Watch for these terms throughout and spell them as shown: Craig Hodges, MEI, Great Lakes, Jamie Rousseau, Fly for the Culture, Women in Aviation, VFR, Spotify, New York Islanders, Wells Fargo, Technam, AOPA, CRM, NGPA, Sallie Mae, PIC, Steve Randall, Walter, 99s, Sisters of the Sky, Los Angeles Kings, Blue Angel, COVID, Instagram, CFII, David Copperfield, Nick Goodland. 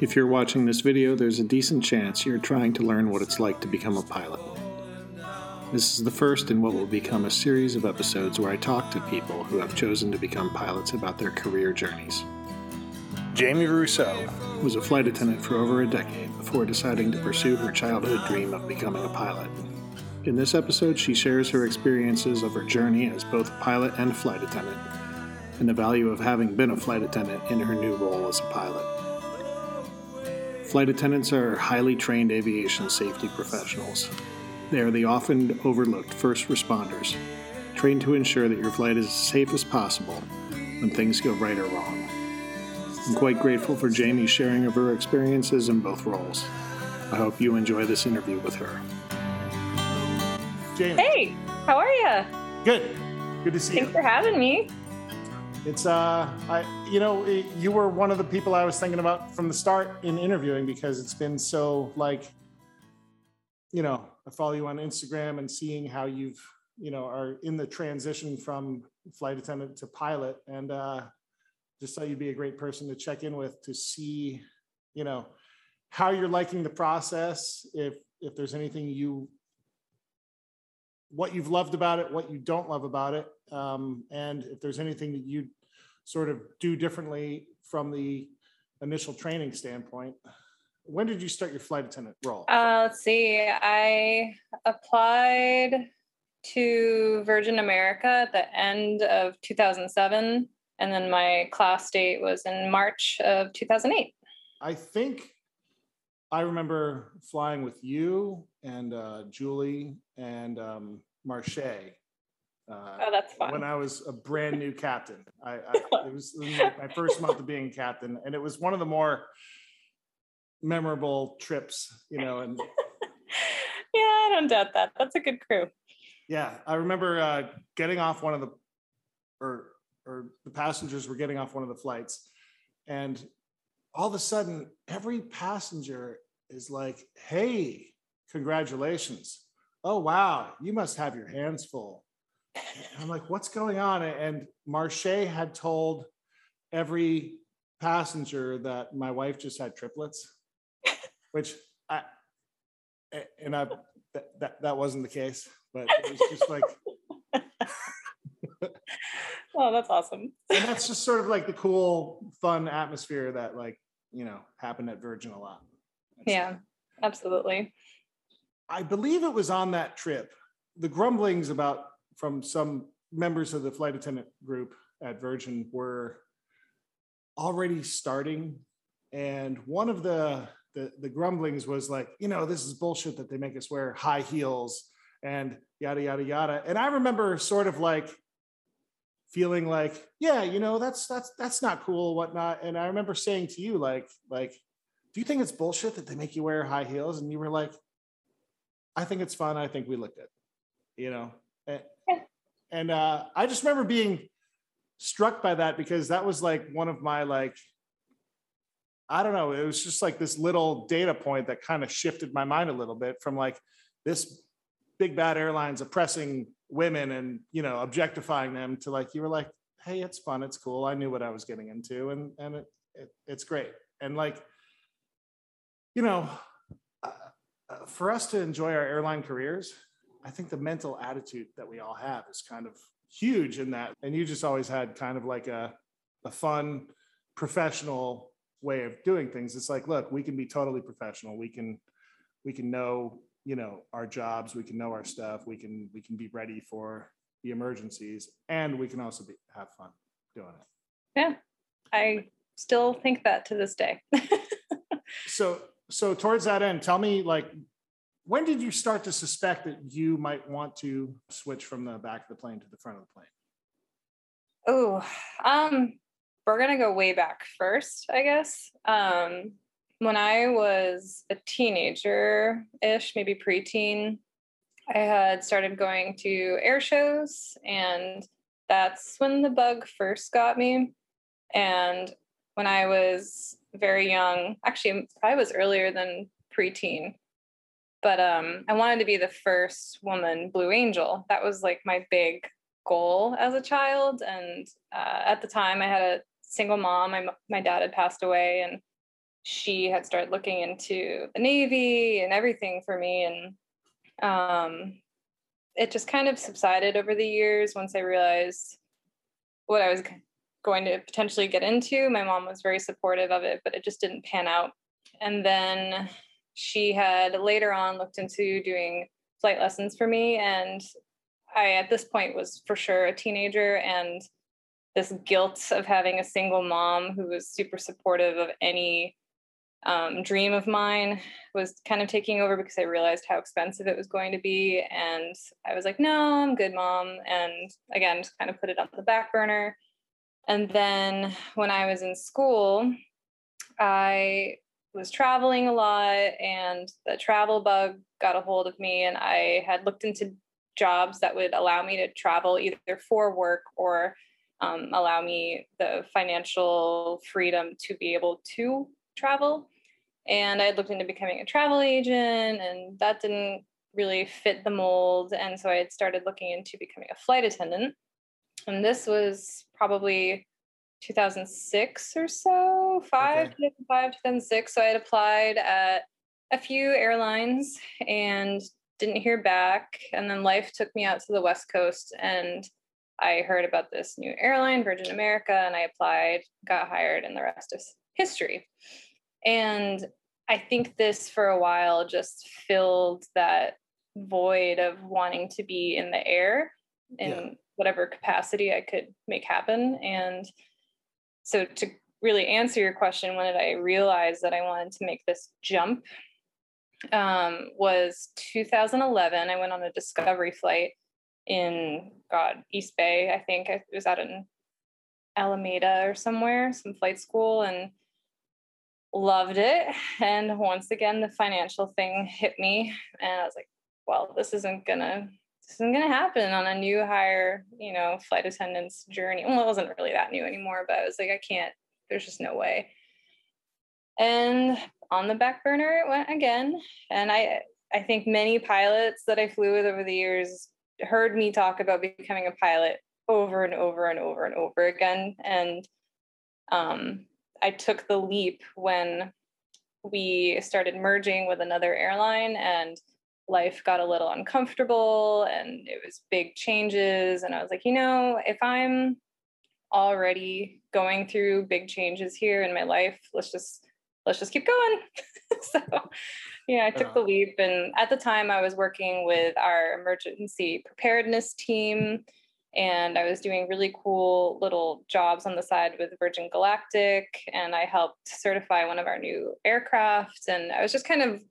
If you're watching this video, there's a decent chance you're trying to learn what it's like to become a pilot. This is the first in what will become a series of episodes where I talk to people who have chosen to become pilots about their career journeys. Jamie Rousseau was a flight attendant for over a decade before deciding to pursue her childhood dream of becoming a pilot. In this episode, she shares her experiences of her journey as both a pilot and a flight attendant, and the value of having been a flight attendant in her new role as a pilot. Flight attendants are highly trained aviation safety professionals. They are the often overlooked first responders, trained to ensure that your flight is as safe as possible when things go right or wrong. I'm quite grateful for Jamie's sharing of her experiences in both roles. I hope you enjoy this interview with her. Jamie. Hey, how are you? Good. Good to see you. Thanks for having me. It's, you were one of the people I was thinking about from the start in interviewing, because it's been so, I follow you on Instagram and seeing how you've, are in the transition from flight attendant to pilot, and just thought you'd be a great person to check in with to see, how you're liking the process, if there's anything what you've loved about it, what you don't love about it, and if there's anything that you sort of do differently from the initial training standpoint. When did you start your flight attendant role? Let's see. I applied to Virgin America at the end of 2007, and then my class date was in March of 2008. I think I remember flying with you and Julie and Marche. Oh, that's fun. When I was a brand new captain. It was like my first month of being captain, and it was one of the more memorable trips, and yeah, I don't doubt that. That's a good crew. Yeah, I remember getting off one of the, or the passengers were getting off one of the flights, and all of a sudden every passenger is like, "Hey, congratulations. Oh, wow, you must have your hands full." And I'm like, "What's going on?" And Marche had told every passenger that my wife just had triplets, which that wasn't the case, but it was just like, oh, that's awesome. And that's just sort of like the cool, fun atmosphere that happened at Virgin a lot. That's yeah, absolutely. I believe it was on that trip, the grumblings from some members of the flight attendant group at Virgin were already starting. And one of the grumblings was like, this is bullshit that they make us wear high heels and yada, yada, yada. And I remember sort of feeling like, yeah, that's not cool, whatnot. And I remember saying to you, do you think it's bullshit that they make you wear high heels? And you were like, I think it's fun. I think we looked good. And I just remember being struck by that, because that was one of my, I don't know, it was just this little data point that kind of shifted my mind a little bit from this big bad airline's oppressing women and, objectifying them to you were like, hey, it's fun. It's cool. I knew what I was getting into, and it's great. And for us to enjoy our airline careers, I think the mental attitude that we all have is kind of huge in that. And you just always had kind of a fun, professional way of doing things. It's look, we can be totally professional. We can know, our jobs, we can know our stuff. We can be ready for the emergencies, and we can also have fun doing it. Yeah. I still think that to this day. So towards that end, tell me, when did you start to suspect that you might want to switch from the back of the plane to the front of the plane? Oh, we're going to go way back first, I guess. When I was a teenager-ish, maybe preteen, I had started going to air shows, and that's when the bug first got me. And when I was very young, actually, I was earlier than preteen, but I wanted to be the first woman Blue Angel. That was my big goal as a child. And at the time I had a single mom. My dad had passed away, and she had started looking into the Navy and everything for me. And it just kind of subsided over the years once I realized what I was going to potentially get into. My mom was very supportive of it, but it just didn't pan out. And then she had later on looked into doing flight lessons for me. And I, at this point, was for sure a teenager, and this guilt of having a single mom who was super supportive of any dream of mine was kind of taking over, because I realized how expensive it was going to be. And I was like, no, I'm good, mom. And again, just kind of put it on the back burner. And then when I was in school, I was traveling a lot, and the travel bug got a hold of me, and I had looked into jobs that would allow me to travel either for work or allow me the financial freedom to be able to travel. And I had looked into becoming a travel agent, and that didn't really fit the mold. And so I had started looking into becoming a flight attendant. And this was probably 2006 or so, 2006. So I had applied at a few airlines and didn't hear back. And then life took me out to the West Coast, and I heard about this new airline, Virgin America, and I applied, got hired, and the rest is history. And I think this for a while just filled that void of wanting to be in the air in whatever capacity I could make happen. And so to really answer your question, when did I realize that I wanted to make this jump? Was 2011. I went on a Discovery flight in East Bay, I think. I was out in Alameda or somewhere, some flight school, and loved it. And once again, the financial thing hit me, and I was like, well, this isn't gonna happen on a new hire, flight attendant's journey. Well, it wasn't really that new anymore, but I was like, I can't, there's just no way. And on the back burner it went again. And I think many pilots that I flew with over the years heard me talk about becoming a pilot over and over and over and over again. And I took the leap when we started merging with another airline, and life got a little uncomfortable, and it was big changes. And I was like, if I'm already going through big changes here in my life, let's just keep going. So, I took the leap. And at the time I was working with our emergency preparedness team, and I was doing really cool little jobs on the side with Virgin Galactic. And I helped certify one of our new aircraft. And I was just kind of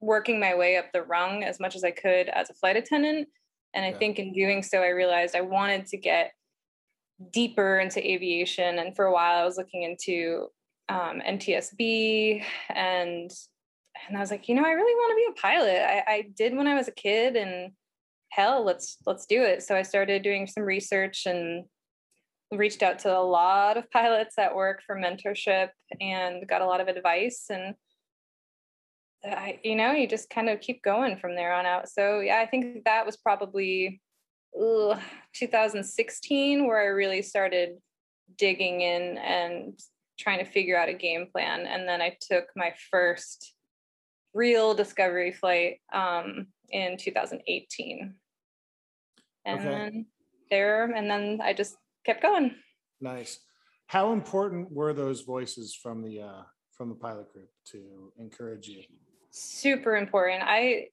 working my way up the rung as much as I could as a flight attendant. And I think in doing so, I realized I wanted to get deeper into aviation. And for a while I was looking into NTSB, and I was like, I really want to be a pilot. I did when I was a kid, and hell, let's do it. So I started doing some research and reached out to a lot of pilots at work for mentorship, and got a lot of advice. And you just kind of keep going from there on out. So I think that was probably 2016 where I really started digging in and trying to figure out a game plan. And then I took my first real Discovery flight in 2018. And then I just kept going. Nice. How important were those voices from the pilot group to encourage you? Super important. I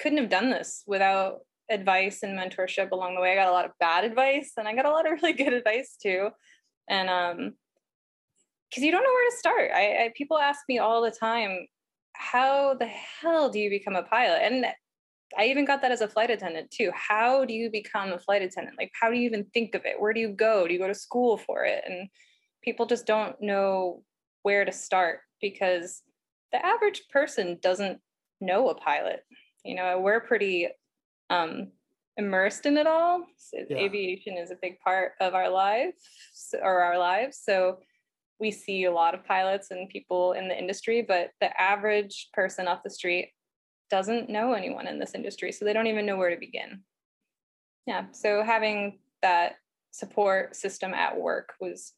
couldn't have done this without advice and mentorship along the way. I got a lot of bad advice, and I got a lot of really good advice too. And, cause you don't know where to start. People ask me all the time, how the hell do you become a pilot? And I even got that as a flight attendant too. How do you become a flight attendant? Like, how do you even think of it? Where do you go? Do you go to school for it? And people just don't know where to start, because the average person doesn't know a pilot. We're pretty, immersed in it all. So aviation is a big part of our lives. So we see a lot of pilots and people in the industry, but the average person off the street doesn't know anyone in this industry. So they don't even know where to begin. Yeah. So having that support system at work was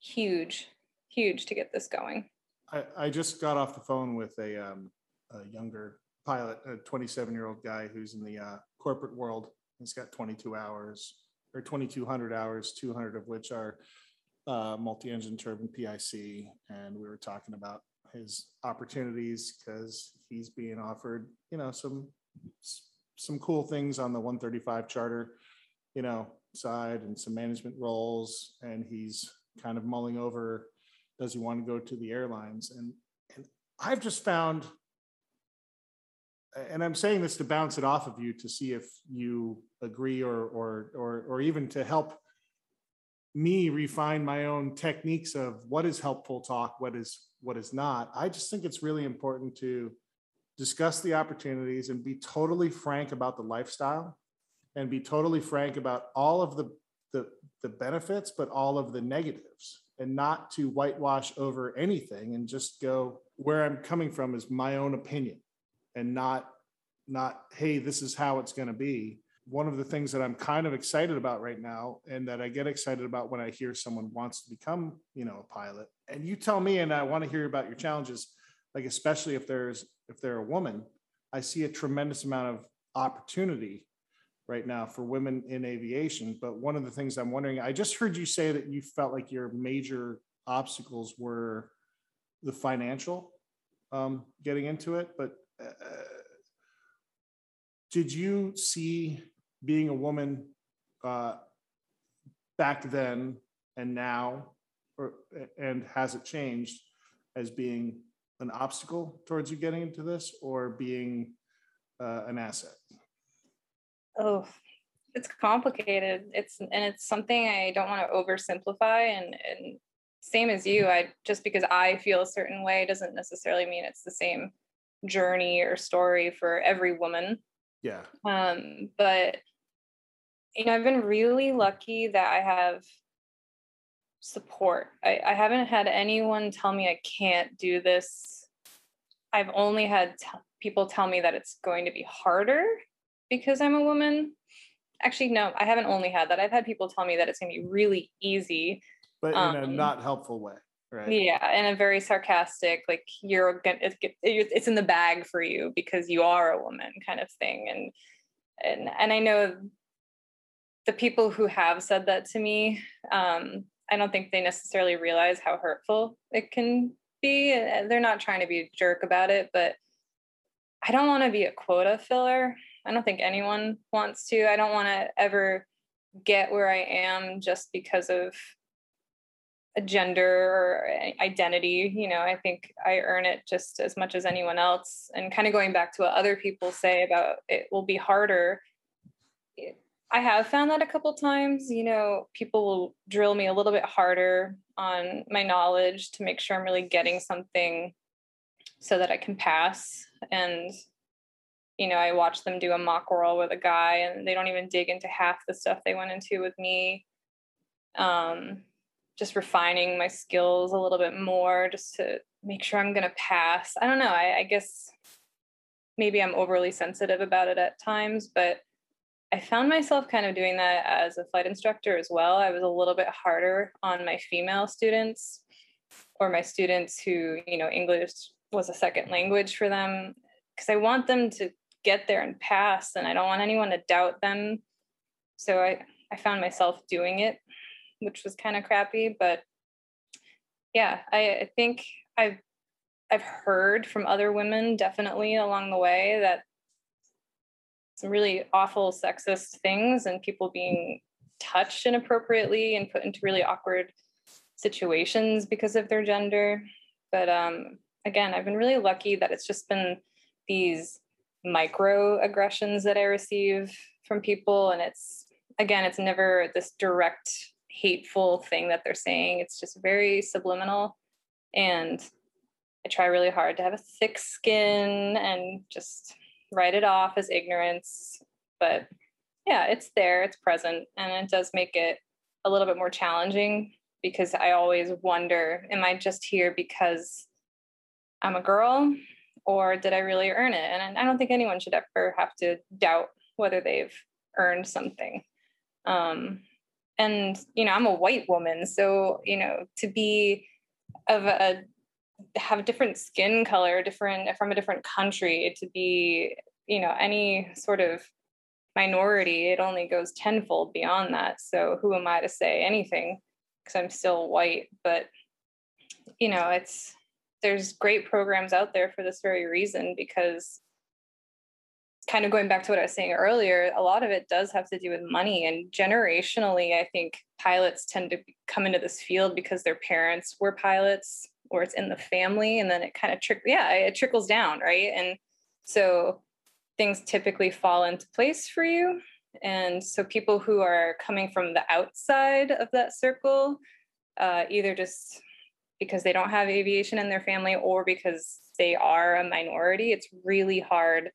huge, huge to get this going. I just got off the phone with a younger pilot, a 27-year-old guy who's in the corporate world. He's got 22 hours or 2,200 hours, 200 of which are multi-engine turbine PIC. And we were talking about his opportunities because he's being offered, you know, some cool things on the 135 charter, you know, side and some management roles. And he's kind of mulling over, does he want to go to the airlines? And I've just found, and I'm saying this to bounce it off of you to see if you agree or even to help me refine my own techniques of what is helpful talk, what is not. I just think it's really important to discuss the opportunities and be totally frank about the lifestyle and be totally frank about all of the benefits, but all of the negatives, and not to whitewash over anything and just go, where I'm coming from is my own opinion, and not, hey, this is how it's going to be. One of the things that I'm kind of excited about right now, and that I get excited about when I hear someone wants to become, you know, a pilot, and you tell me, and I want to hear about your challenges, like, especially if they're a woman, I see a tremendous amount of opportunity right now for women in aviation. But one of the things I'm wondering, I just heard you say that you felt like your major obstacles were the financial, getting into it, but did you see being a woman back then and now, and has it changed as being an obstacle towards you getting into this, or being an asset? Oh, it's complicated. It's something I don't want to oversimplify. And same as you, just because I feel a certain way doesn't necessarily mean it's the same journey or story for every woman. Yeah. But, you know, I've been really lucky that I have support. I haven't had anyone tell me I can't do this. I've only had people tell me that it's going to be harder because I'm a woman. Actually, no, I haven't only had that. I've had people tell me that it's going to be really easy. But in a not helpful way. Right. Yeah, in a very sarcastic, like, it's in the bag for you because you are a woman kind of thing. And I know the people who have said that to me, I don't think they necessarily realize how hurtful it can be. They're not trying to be a jerk about it, but I don't want to be a quota filler. I don't think anyone wants to. I don't want to ever get where I am just because of a gender or identity. You know, I think I earn it just as much as anyone else. And kind of going back to what other people say about it will be harder, I have found that a couple times. You know, people will drill me a little bit harder on my knowledge to make sure I'm really getting something so that I can pass. And, you know, I watch them do a mock oral with a guy and they don't even dig into half the stuff they went into with me. Just refining my skills a little bit more just to make sure I'm going to pass. I don't know. I guess maybe I'm overly sensitive about it at times, but I found myself kind of doing that as a flight instructor as well. I was a little bit harder on my female students, or my students who, you know, English was a second language for them, because I want them to get there and pass, and I don't want anyone to doubt them. So I found myself doing it, which was kind of crappy. But yeah, I think I've heard from other women definitely along the way that some really awful sexist things and people being touched inappropriately and put into really awkward situations because of their gender. But again, I've been really lucky that it's just been these microaggressions that I receive from people. And it's never this direct hateful thing that they're saying. It's just very subliminal. And I try really hard to have a thick skin and just write it off as ignorance. But yeah, it's there, it's present. And it does make it a little bit more challenging, because I always wonder, am I just here because I'm a girl, or did I really earn it? And I don't think anyone should ever have to doubt whether they've earned something. And, you know, I'm a white woman, so, you know, to be of a have different skin color, different from a different country, to be, you know, any sort of minority, it only goes tenfold beyond that. So who am I to say anything? Because I'm still white. But, you know, it's, there's great programs out there for this very reason, because kind of going back to what I was saying earlier, a lot of it does have to do with money. And generationally, I think pilots tend to come into this field because their parents were pilots, or it's in the family, and then it kind of it trickles down, right? And so things typically fall into place for you. And so people who are coming from the outside of that circle, either just because they don't have aviation in their family or because they are a minority, it's really hard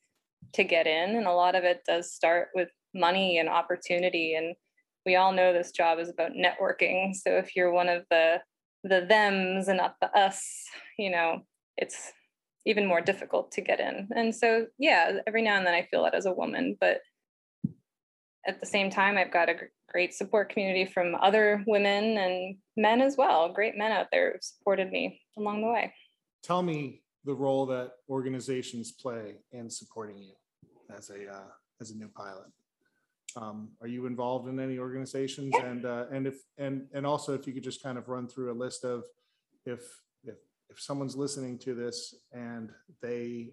to get in. And a lot of it does start with money and opportunity. And we all know this job is about networking. So if you're one of the thems and not the us, you know, it's even more difficult to get in. And so, yeah, every now and then I feel that as a woman, but at the same time, I've got a great support community from other women and men as well. Great men out there who've supported me along the way. Tell me the role that organizations play in supporting you as a new pilot. Are you involved in any organizations? Yeah. And also if you could just kind of run through a list of if someone's listening to this and they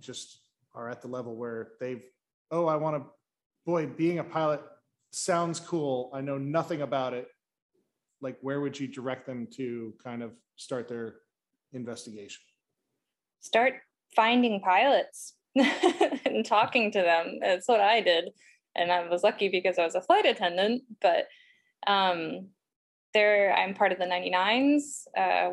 just are at the level where being a pilot sounds cool, I know nothing about it, like where would you direct them to kind of start their investigation? Start finding pilots and talking to them. That's what I did. And I was lucky because I was a flight attendant, but I'm part of the 99s,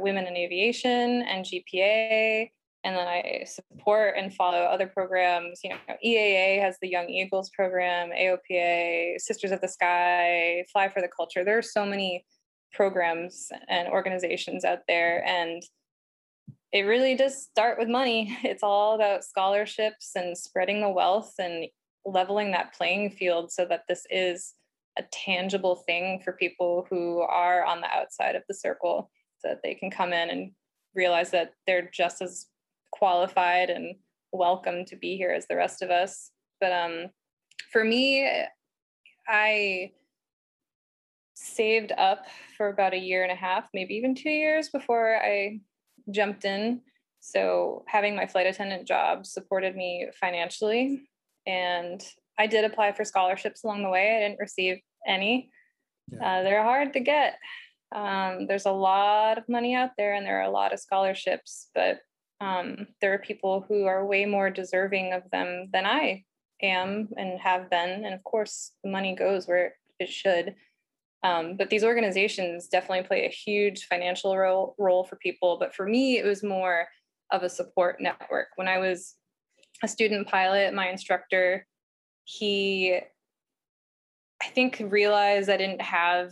Women in Aviation, NGPA, and then I support and follow other programs. You know, EAA has the Young Eagles program, AOPA, Sisters of the Sky, Fly for the Culture. There are so many programs and organizations out there, and it really does start with money. It's all about scholarships and spreading the wealth and leveling that playing field so that this is a tangible thing for people who are on the outside of the circle, so that they can come in and realize that they're just as qualified and welcome to be here as the rest of us. But for me, I saved up for about a year and a half, maybe even 2 years before I jumped in. So having my flight attendant job supported me financially. And I did apply for scholarships along the way. I didn't receive any. Yeah. They're hard to get. There's a lot of money out there and there are a lot of scholarships, but there are people who are way more deserving of them than I am and have been. And of course, the money goes where it should. But these organizations definitely play a huge financial role for people. But for me, it was more of a support network. When I was a student pilot, my instructor, he realized I didn't have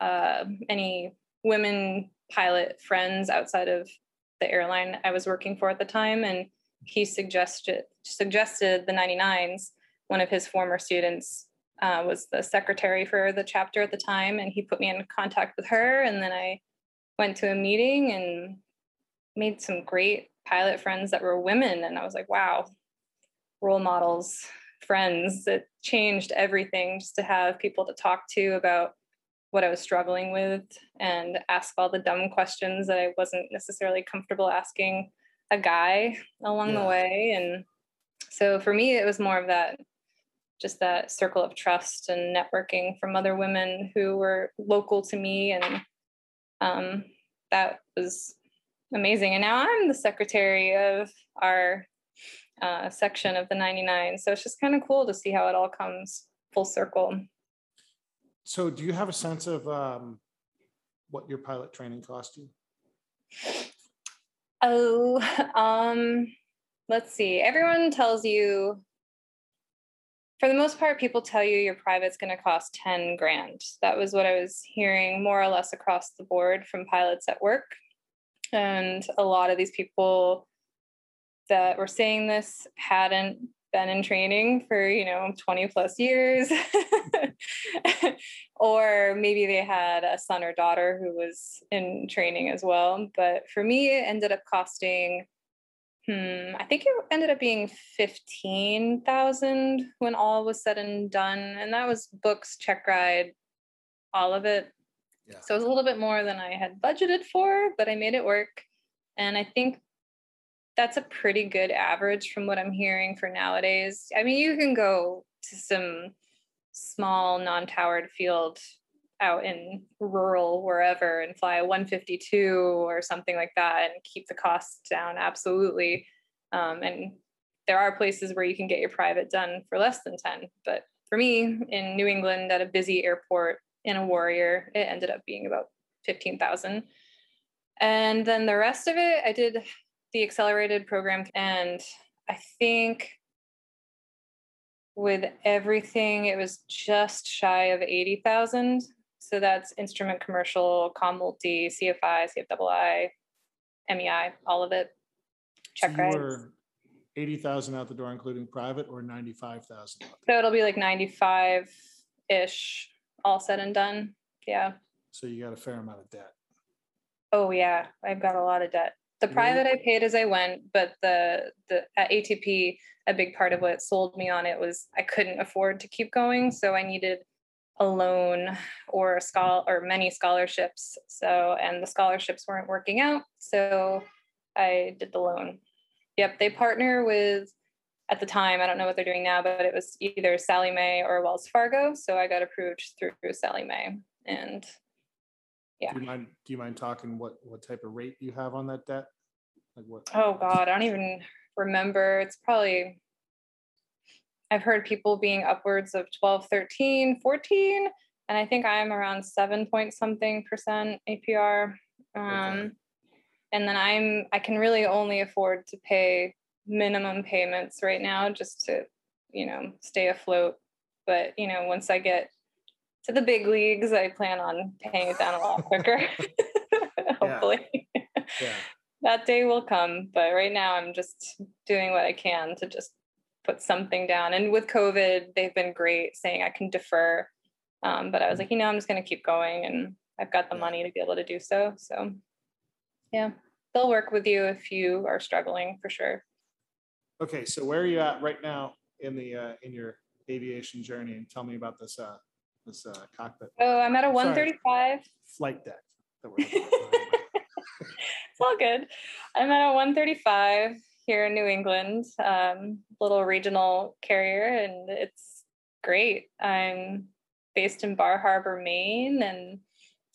any women pilot friends outside of the airline I was working for at the time. And he suggested the 99s. One of his former students was the secretary for the chapter at the time. And he put me in contact with her. And then I went to a meeting and made some great pilot friends that were women. And I was like, wow, role models, friends. It changed everything just to have people to talk to about what I was struggling with and ask all the dumb questions that I wasn't necessarily comfortable asking a guy along the way. And so for me, it was more of that, just that circle of trust and networking from other women who were local to me. And that was amazing. And now I'm the secretary of our section of the 99. So it's just kind of cool to see how it all comes full circle. So do you have a sense of what your pilot training cost you? Oh, let's see. Everyone tells you, for the most part, people tell you your private's going to cost $10,000. That was what I was hearing more or less across the board from pilots at work. And a lot of these people that were saying this hadn't been in training for, 20 plus years, or maybe they had a son or daughter who was in training as well. But for me, it ended up costing, I think it ended up being $15,000 when all was said and done. And that was books, check ride, all of it. Yeah. So it was a little bit more than I had budgeted for, but I made it work. And I think that's a pretty good average from what I'm hearing for nowadays. I mean, you can go to some small non-towered field out in rural wherever and fly a 152 or something like that and keep the costs down. Absolutely. And there are places where you can get your private done for less than 10. But for me in New England at a busy airport in a Warrior, it ended up being about $15,000. And then the rest of it, I did the accelerated program. And I think with everything, it was just shy of $80,000. So that's instrument commercial, comm multi, CFI, CFII, MEI, all of it. Check so ride. 80,000 out the door, including private, or 95,000. So it'll be like 95-ish, all said and done. Yeah. So you got a fair amount of debt. Oh yeah, I've got a lot of debt. The private I paid as I went, but the at ATP, a big part of what sold me on it was I couldn't afford to keep going, so I needed a loan or a or many scholarships. So, and the scholarships weren't working out, so I did the loan. Yep, they partner with, at the time, I don't know what they're doing now, but it was either Sallie Mae or Wells Fargo, so I got approved through Sallie Mae. And yeah. Do you mind talking what type of rate you have on that debt? Like what? Oh God, I don't even remember. It's probably, I've heard people being upwards of 12, 13, 14. And I think I'm around 7% something APR. Okay. And then I can really only afford to pay minimum payments right now just to, stay afloat. But, once I get to the big leagues, I plan on paying it down a lot quicker. Hopefully. Yeah. That day will come. But right now I'm just doing what I can to just put something down. And with COVID, they've been great saying I can defer. But I was like, I'm just going to keep going and I've got the money to be able to do so. So yeah, they'll work with you if you are struggling for sure. Okay. So where are you at right now in the, in your aviation journey? And tell me about this, cockpit. Oh, I'm at a 135. Sorry, flight deck. It's all good. I'm at a 135 here in New England, little regional carrier, and it's great. I'm based in Bar Harbor, Maine, and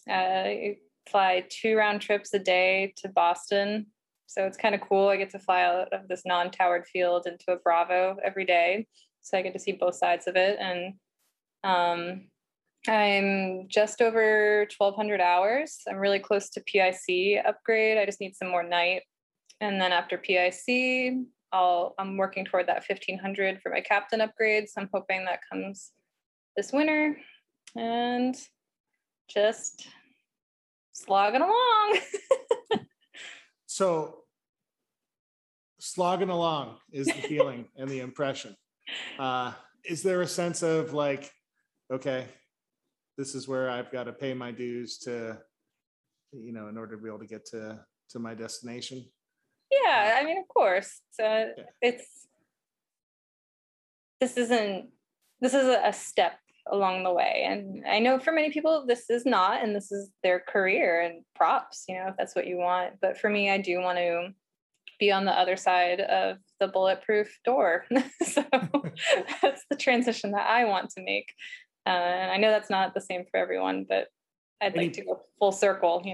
I fly 2 round trips a day to Boston. So it's kind of cool. I get to fly out of this non-towered field into a Bravo every day. So I get to see both sides of it. And I'm just over 1,200 hours. I'm really close to PIC upgrade. I just need some more night. And then after PIC, I'm working toward that 1,500 for my captain upgrade. So I'm hoping that comes this winter and just slogging along. So slogging along is the feeling and the impression. Is there a sense of like, okay, this is where I've got to pay my dues to, in order to be able to get to my destination? Yeah, I mean, of course. So yeah. This is a step along the way. And I know for many people, this is not, and this is their career, and props, if that's what you want. But for me, I do want to be on the other side of the bulletproof door. So that's the transition that I want to make. And I know that's not the same for everyone, but I'd like to go full circle, Do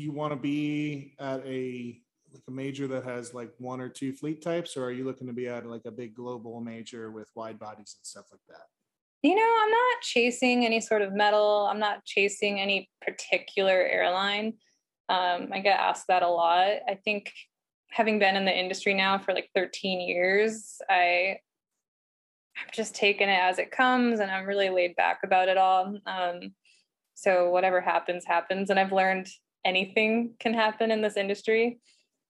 you want to be at a major that has like 1 or 2 fleet types, or are you looking to be at like a big global major with wide bodies and stuff like that? I'm not chasing any sort of medal. I'm not chasing any particular airline. I get asked that a lot. I think having been in the industry now for like 13 years, I'm just taking it as it comes, and I'm really laid back about it all. So whatever happens, happens. And I've learned anything can happen in this industry.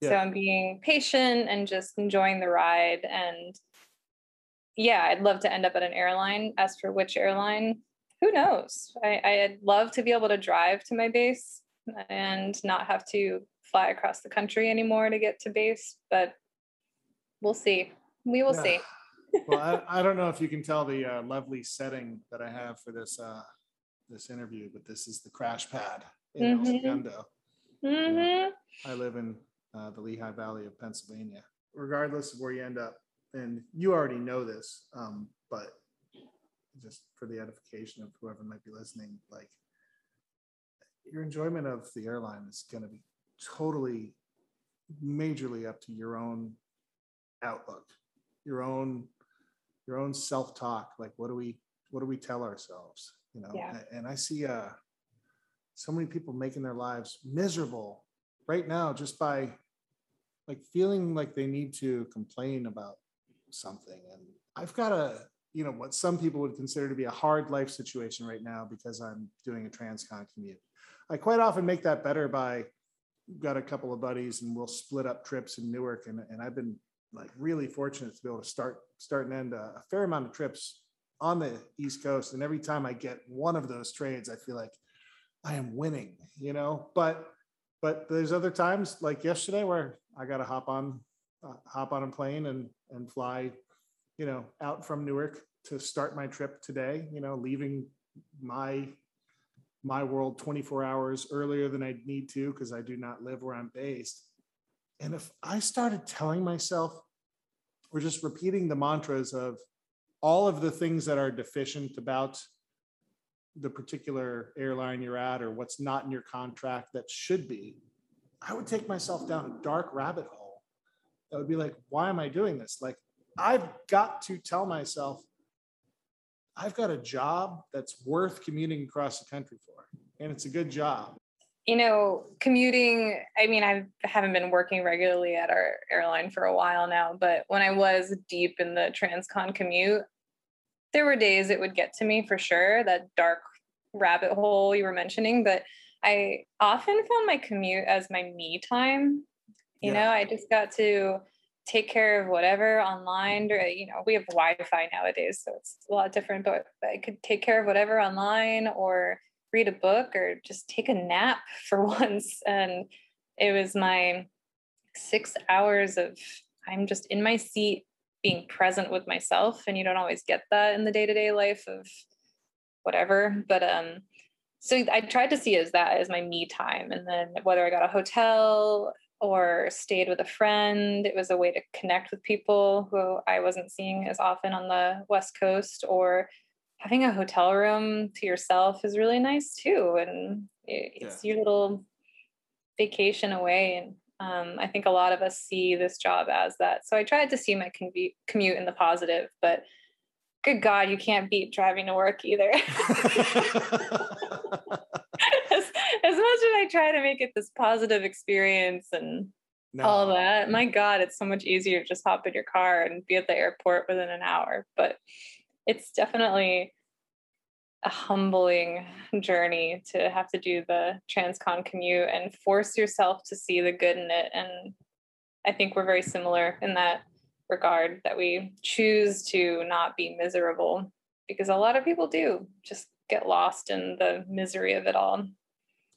Yeah. So I'm being patient and just enjoying the ride. And yeah, I'd love to end up at an airline. As for which airline, who knows? I'd love to be able to drive to my base and not have to fly across the country anymore to get to base, but we'll see. We will see. Well, I don't know if you can tell the lovely setting that I have for this this interview, but this is the crash pad in El Segundo. I live in the Lehigh Valley of Pennsylvania. Regardless of where you end up, and you already know this, but just for the edification of whoever might be listening, like, your enjoyment of the airline is going to be totally, majorly up to your own outlook, your own self-talk. Like, what do we tell ourselves? You know, and I see so many people making their lives miserable right now just by like feeling like they need to complain about something. And I've got a, you know, what some people would consider to be a hard life situation right now because I'm doing a transcon commute. I quite often make that better by, got a couple of buddies and we'll split up trips in Newark. And I've been like really fortunate to be able to start and end a fair amount of trips on the East Coast. And every time I get one of those trades, I feel like I am winning, you know, but there's other times like yesterday where I got to hop on a plane and fly, you know, out from Newark to start my trip today, you know, leaving my world 24 hours earlier than I need to, because I do not live where I'm based. And if I started telling myself, or just repeating the mantras of all of the things that are deficient about the particular airline you're at, or what's not in your contract that should be, I would take myself down a dark rabbit hole. That would be like, why am I doing this? Like, I've got to tell myself, I've got a job that's worth commuting across the country for, and it's a good job. You know, commuting, I mean, I haven't been working regularly at our airline for a while now, but when I was deep in the transcon commute, there were days it would get to me for sure, that dark rabbit hole you were mentioning, but I often found my commute as my me time. You know, I just got to take care of whatever online, or, you know, we have Wi-Fi nowadays, so it's a lot different, but I could take care of whatever online or read a book or just take a nap for once. And it was my 6 hours of, I'm just in my seat being present with myself. And you don't always get that in the day-to-day life of whatever. But, so I tried to see as my me time. And then whether I got a hotel or stayed with a friend, it was a way to connect with people who I wasn't seeing as often on the West Coast, or having a hotel room to yourself is really nice too. And it's your little vacation away. And I think a lot of us see this job as that. So I tried to see my commute in the positive, but good God, you can't beat driving to work either. As much as I try to make it this positive experience and all that, my God, it's so much easier to just hop in your car and be at the airport within an hour. But it's definitely a humbling journey to have to do the transcon commute and force yourself to see the good in it. And I think we're very similar in that regard, that we choose to not be miserable, because a lot of people do just get lost in the misery of it all.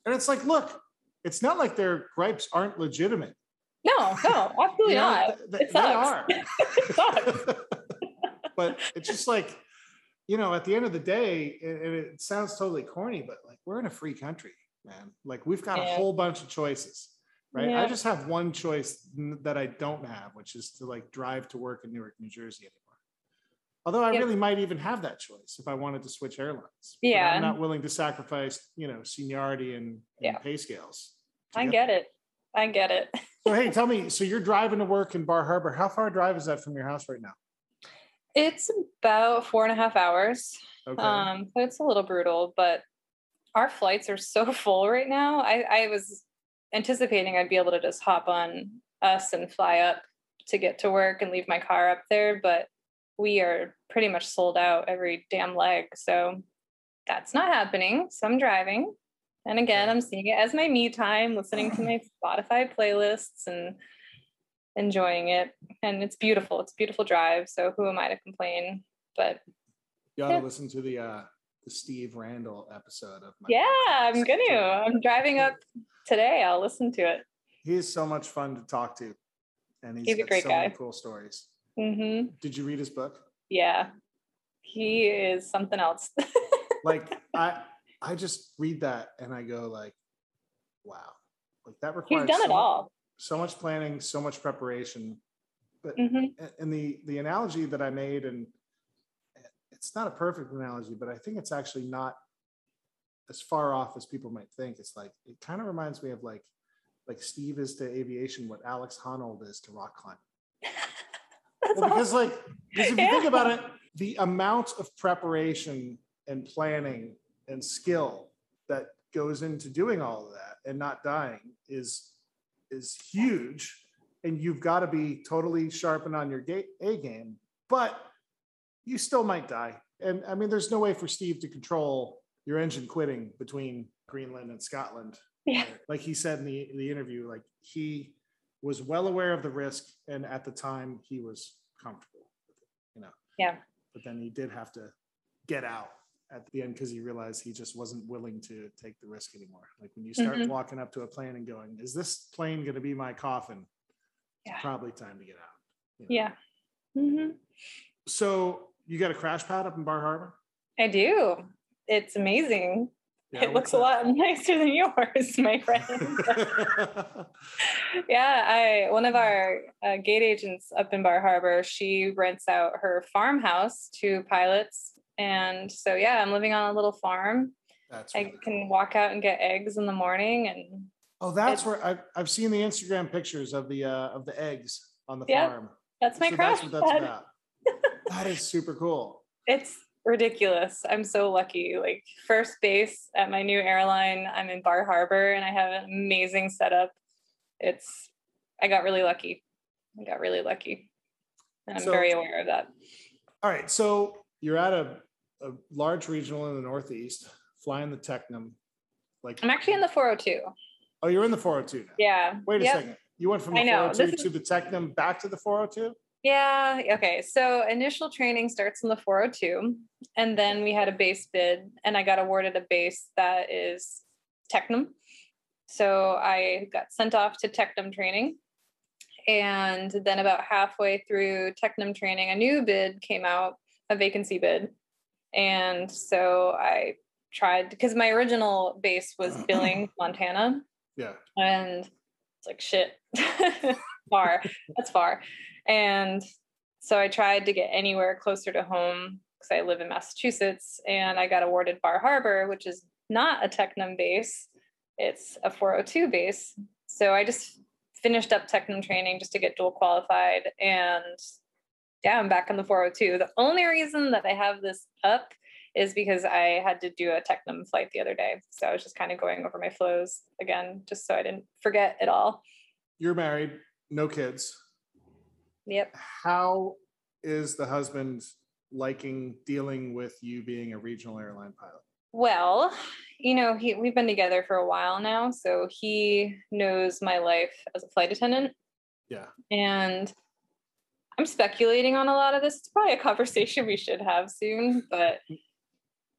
And it's like, look, it's not like their gripes aren't legitimate. No, absolutely not. It sucks. They are. It sucks. But it's just like, you know, at the end of the day, and it sounds totally corny, but like, we're in a free country, man. Like, we've got a whole bunch of choices, right? Yeah. I just have one choice that I don't have, which is to like drive to work in Newark, New Jersey anymore. Although I really might even have that choice if I wanted to switch airlines. Yeah. But I'm not willing to sacrifice, you know, seniority and pay scales. I get it. So, hey, tell me, so you're driving to work in Bar Harbor. How far a drive is that from your house right now? It's about 4.5 hours. Okay. So it's a little brutal, but our flights are so full right now. I was anticipating I'd be able to just hop on us and fly up to get to work and leave my car up there, but we are pretty much sold out every damn leg. So that's not happening. So I'm driving. And again, I'm seeing it as my me time, listening to my Spotify playlists and enjoying it, and it's beautiful. It's a beautiful drive. So who am I to complain? But you ought to listen to the Steve Randall episode of my podcast. I'm going to. I'm driving up today. I'll listen to it. He is so much fun to talk to, and he's a great guy. Many cool stories. Mm-hmm. Did you read his book? Yeah, he is something else. Like I just read that and I go like, wow, like that requires so much planning, so much preparation. But and the analogy that I made, and it's not a perfect analogy, but I think it's actually not as far off as people might think. It's like, it kind of reminds me of like Steve is to aviation what Alex Honnold is to rock climbing. Well, because if you think about it, the amount of preparation and planning and skill that goes into doing all of that and not dying is huge. And you've got to be totally sharpened on your A game, but you still might die. And I mean, there's no way for Steve to control your engine quitting between Greenland and Scotland. Yeah. Like he said in the interview, like he was well aware of the risk, and at the time he was comfortable with it, you know? Yeah. But then he did have to get out at the end because he realized he just wasn't willing to take the risk anymore. Like when you start walking up to a plane and going, is this plane going to be my coffin? Yeah. It's probably time to get out. You know? Yeah. Mm-hmm. So you got a crash pad up in Bar Harbor? I do. It's amazing. Yeah, it looks a lot nicer than yours, my friend. Yeah, one of our gate agents up in Bar Harbor, she rents out her farmhouse to pilots. And so, yeah, I'm living on a little farm. I can walk out and get eggs in the morning. And that's where I've seen the Instagram pictures of the eggs on the farm. That's my crash pad. That's what that's about. That is super cool. It's ridiculous. I'm so lucky. Like first base at my new airline, I'm in Bar Harbor and I have an amazing setup. I got really lucky. And I'm very aware of that. All right. So you're at a large regional in the Northeast, flying the Technam. Like I'm actually in the 402. Oh, you're in the 402 now. Yeah. Wait a second. You went from the 402 to the Technam back to the 402? Yeah. Okay. So initial training starts in the 402, and then we had a base bid, and I got awarded a base that is Technam. So I got sent off to Technam training, and then about halfway through Technam training, a new bid came out, a vacancy bid. And so I tried, because my original base was Billings, Montana. Yeah. And it's like, shit, far, that's far. And so I tried to get anywhere closer to home because I live in Massachusetts, and I got awarded Bar Harbor, which is not a Technam base. It's a 402 base. So I just finished up Technam training just to get dual qualified. And yeah, I'm back on the 402. The only reason that I have this up is because I had to do a Technam flight the other day. So I was just kind of going over my flows again, just so I didn't forget it all. You're married, no kids. Yep. How is the husband dealing with you being a regional airline pilot? Well, you know, we've been together for a while now, so he knows my life as a flight attendant. Yeah. And I'm speculating on a lot of this. It's probably a conversation we should have soon, but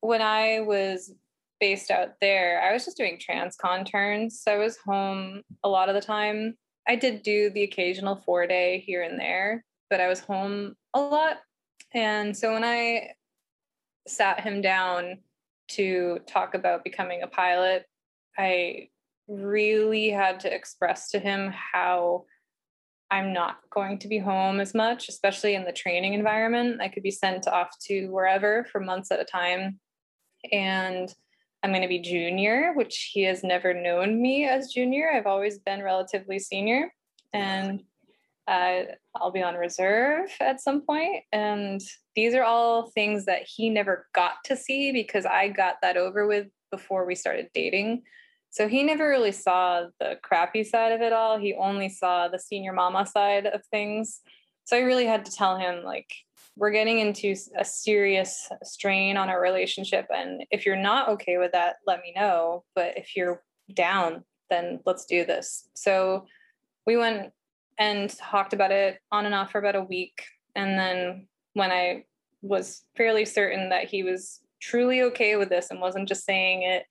when I was based out there, I was just doing transcon turns. So I was home a lot of the time. I did do the occasional 4-day here and there, but I was home a lot. And so when I sat him down to talk about becoming a pilot, I really had to express to him how I'm not going to be home as much, especially in the training environment. I could be sent off to wherever for months at a time. And I'm going to be junior, which he has never known me as junior. I've always been relatively senior, and I'll be on reserve at some point. And these are all things that he never got to see because I got that over with before we started dating. So he never really saw the crappy side of it all. He only saw the senior mama side of things. So I really had to tell him, like, we're getting into a serious strain on our relationship. And if you're not okay with that, let me know. But if you're down, then let's do this. So we went and talked about it on and off for about a week. And then when I was fairly certain that he was truly okay with this and wasn't just saying it,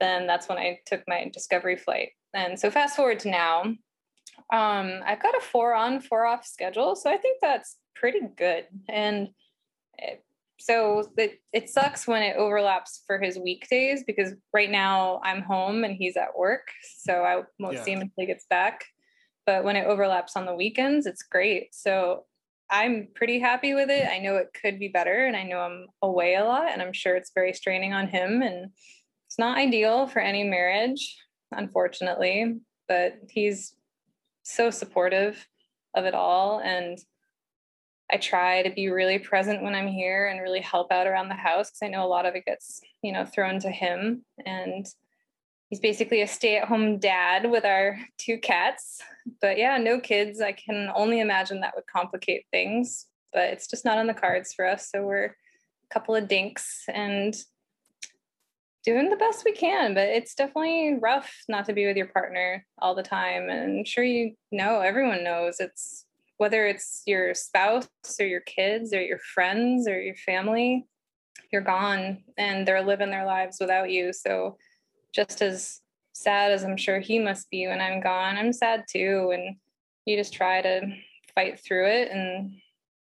then that's when I took my Discovery flight. And so fast forward to now, I've got a 4-on, 4-off schedule. So I think that's pretty good. And it sucks when it overlaps for his weekdays, because right now I'm home and he's at work. So I won't see him until he gets back. But when it overlaps on the weekends, it's great. So I'm pretty happy with it. I know it could be better, and I know I'm away a lot, and I'm sure it's very straining on him, and it's not ideal for any marriage, unfortunately, but he's so supportive of it all. And I try to be really present when I'm here and really help out around the house, because I know a lot of it gets, thrown to him. And he's basically a stay-at-home dad with our 2 cats. But yeah, no kids. I can only imagine that would complicate things, but it's just not on the cards for us. So we're a couple of dinks and doing the best we can, but it's definitely rough not to be with your partner all the time. And I'm sure everyone knows, it's whether it's your spouse or your kids or your friends or your family, you're gone and they're living their lives without you. So just as sad as I'm sure he must be when I'm gone, I'm sad too. And you just try to fight through it. And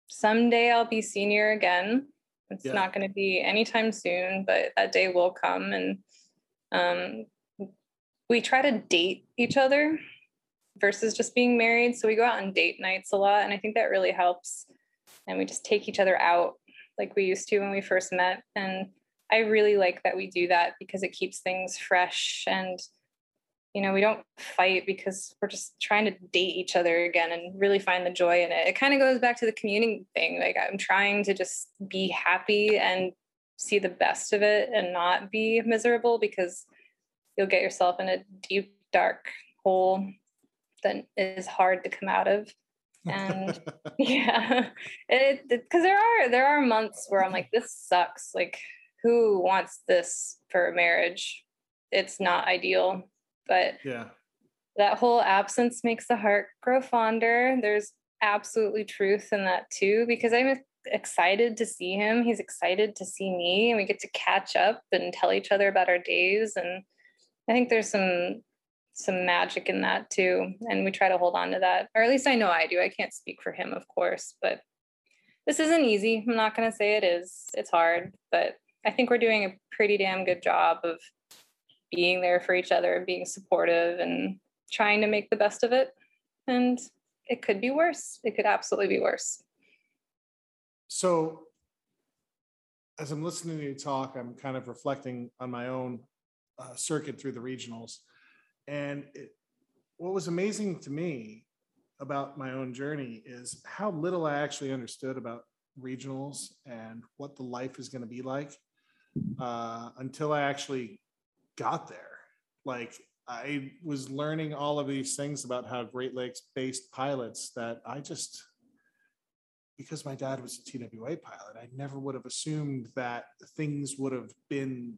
someday I'll be senior again. It's not going to be anytime soon, but that day will come. And we try to date each other versus just being married. So we go out on date nights a lot. And I think that really helps. And we just take each other out like we used to when we first met. And I really like that we do that, because it keeps things fresh, and, we don't fight because we're just trying to date each other again and really find the joy in it. It kind of goes back to the commuting thing. Like, I'm trying to just be happy and see the best of it and not be miserable, because you'll get yourself in a deep, dark hole that is hard to come out of. And because there are months where I'm like, this sucks. Like, who wants this for a marriage? It's not ideal, but that whole absence makes the heart grow fonder. There's absolutely truth in that too, because I'm excited to see him. He's excited to see me, and we get to catch up and tell each other about our days. And I think there's some magic in that too. And we try to hold on to that, or at least I know I do. I can't speak for him, of course, but this isn't easy. I'm not going to say it is. It's hard, but I think we're doing a pretty damn good job of being there for each other, being supportive, and trying to make the best of it. And it could be worse. It could absolutely be worse. So as I'm listening to you talk, I'm kind of reflecting on my own circuit through the regionals. And what was amazing to me about my own journey is how little I actually understood about regionals and what the life is going to be like until I actually got there. Like, I was learning all of these things about how Great Lakes based pilots that I just, because my dad was a TWA pilot, I never would have assumed that things would have been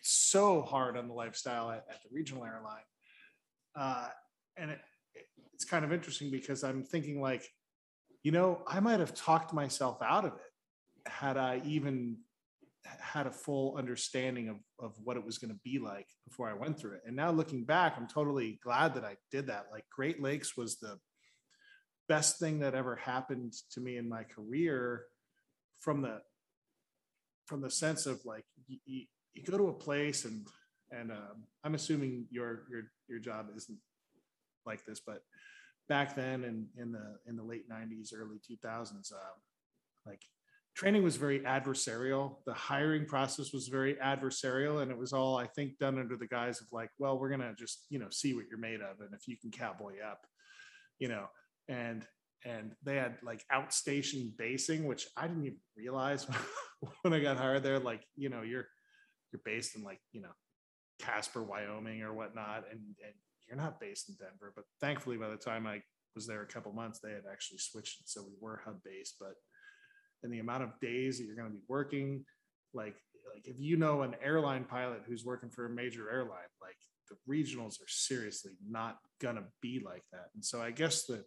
so hard on the lifestyle at the regional airline. And it's kind of interesting, because I'm thinking like, I might have talked myself out of it had I even had a full understanding of what it was going to be like before I went through it. And now looking back, I'm totally glad that I did that. Like, Great Lakes was the best thing that ever happened to me in my career, from the sense of like, you go to a place and I'm assuming your job isn't like this, but back then in the late 90s, early 2000s, like, training was very adversarial. The hiring process was very adversarial. And it was all, I think, done under the guise of like, well, we're going to just, see what you're made of. And if you can cowboy up, and they had like outstation basing, which I didn't even realize when I got hired there. Like, you're based in like, Casper, Wyoming or whatnot. And you're not based in Denver, but thankfully by the time I was there a couple months, they had actually switched. So we were hub based, but and the amount of days that you're going to be working, like if an airline pilot who's working for a major airline, like the regionals are seriously not gonna be like that. And so I guess the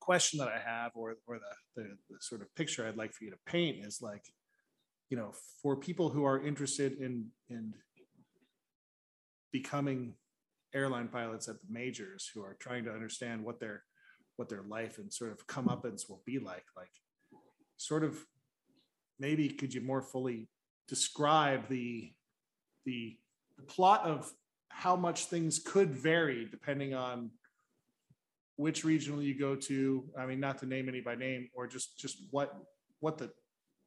question that I have, or the sort of picture I'd like for you to paint is like, you know, for people who are interested in becoming airline pilots at the majors, who are trying to understand what their life and sort of comeuppance will be like sort of, maybe could you more fully describe the plot of how much things could vary depending on which regional you go to? I mean, not to name any by name, or just what the,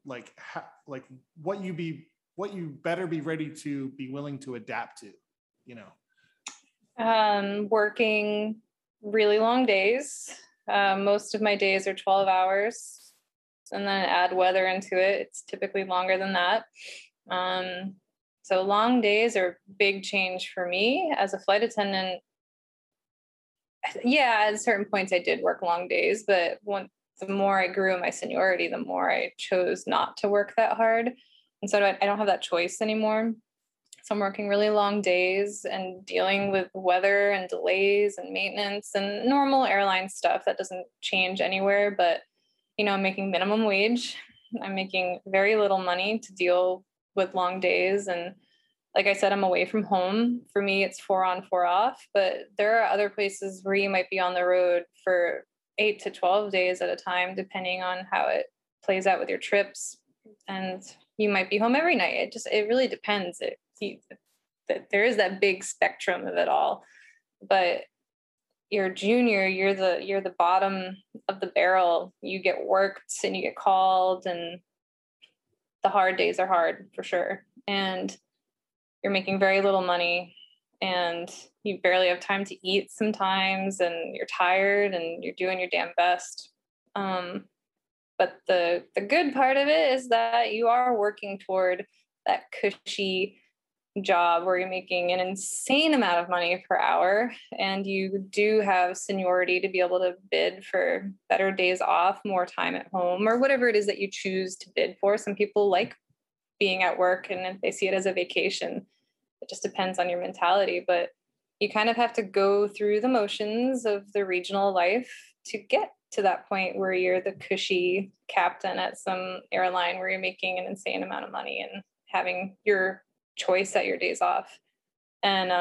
like, how, like what you better be ready to be willing to adapt to, you know? Working really long days. Most of my days are 12 hours, and then add weather into it. It's typically longer than that. So long days are a big change for me as a flight attendant. Yeah, at certain points I did work long days, but the more I grew in my seniority, the more I chose not to work that hard. And so I don't have that choice anymore. So I'm working really long days and dealing with weather and delays and maintenance and normal airline stuff that doesn't change anywhere. But, you know, I'm making minimum wage. I'm making very little money to deal with long days. And like I said, I'm away from home. For me, it's 4 on, 4 off. But there are other places where you might be on the road for 8 to 12 days at a time, depending on how it plays out with your trips. And you might be home every night. It really depends. There is that big spectrum of it all. But you're a junior, you're the bottom of the barrel. You get worked and you get called, and the hard days are hard for sure. And you're making very little money, and you barely have time to eat sometimes, and you're tired and you're doing your damn best. But the good part of it is that you are working toward that cushy job where you're making an insane amount of money per hour, and you do have seniority to be able to bid for better days off, more time at home, or whatever it is that you choose to bid for. Some people like being at work and they see it as a vacation. It just depends on your mentality, but you kind of have to go through the motions of the regional life to get to that point where you're the cushy captain at some airline where you're making an insane amount of money and having your choice at your days off. And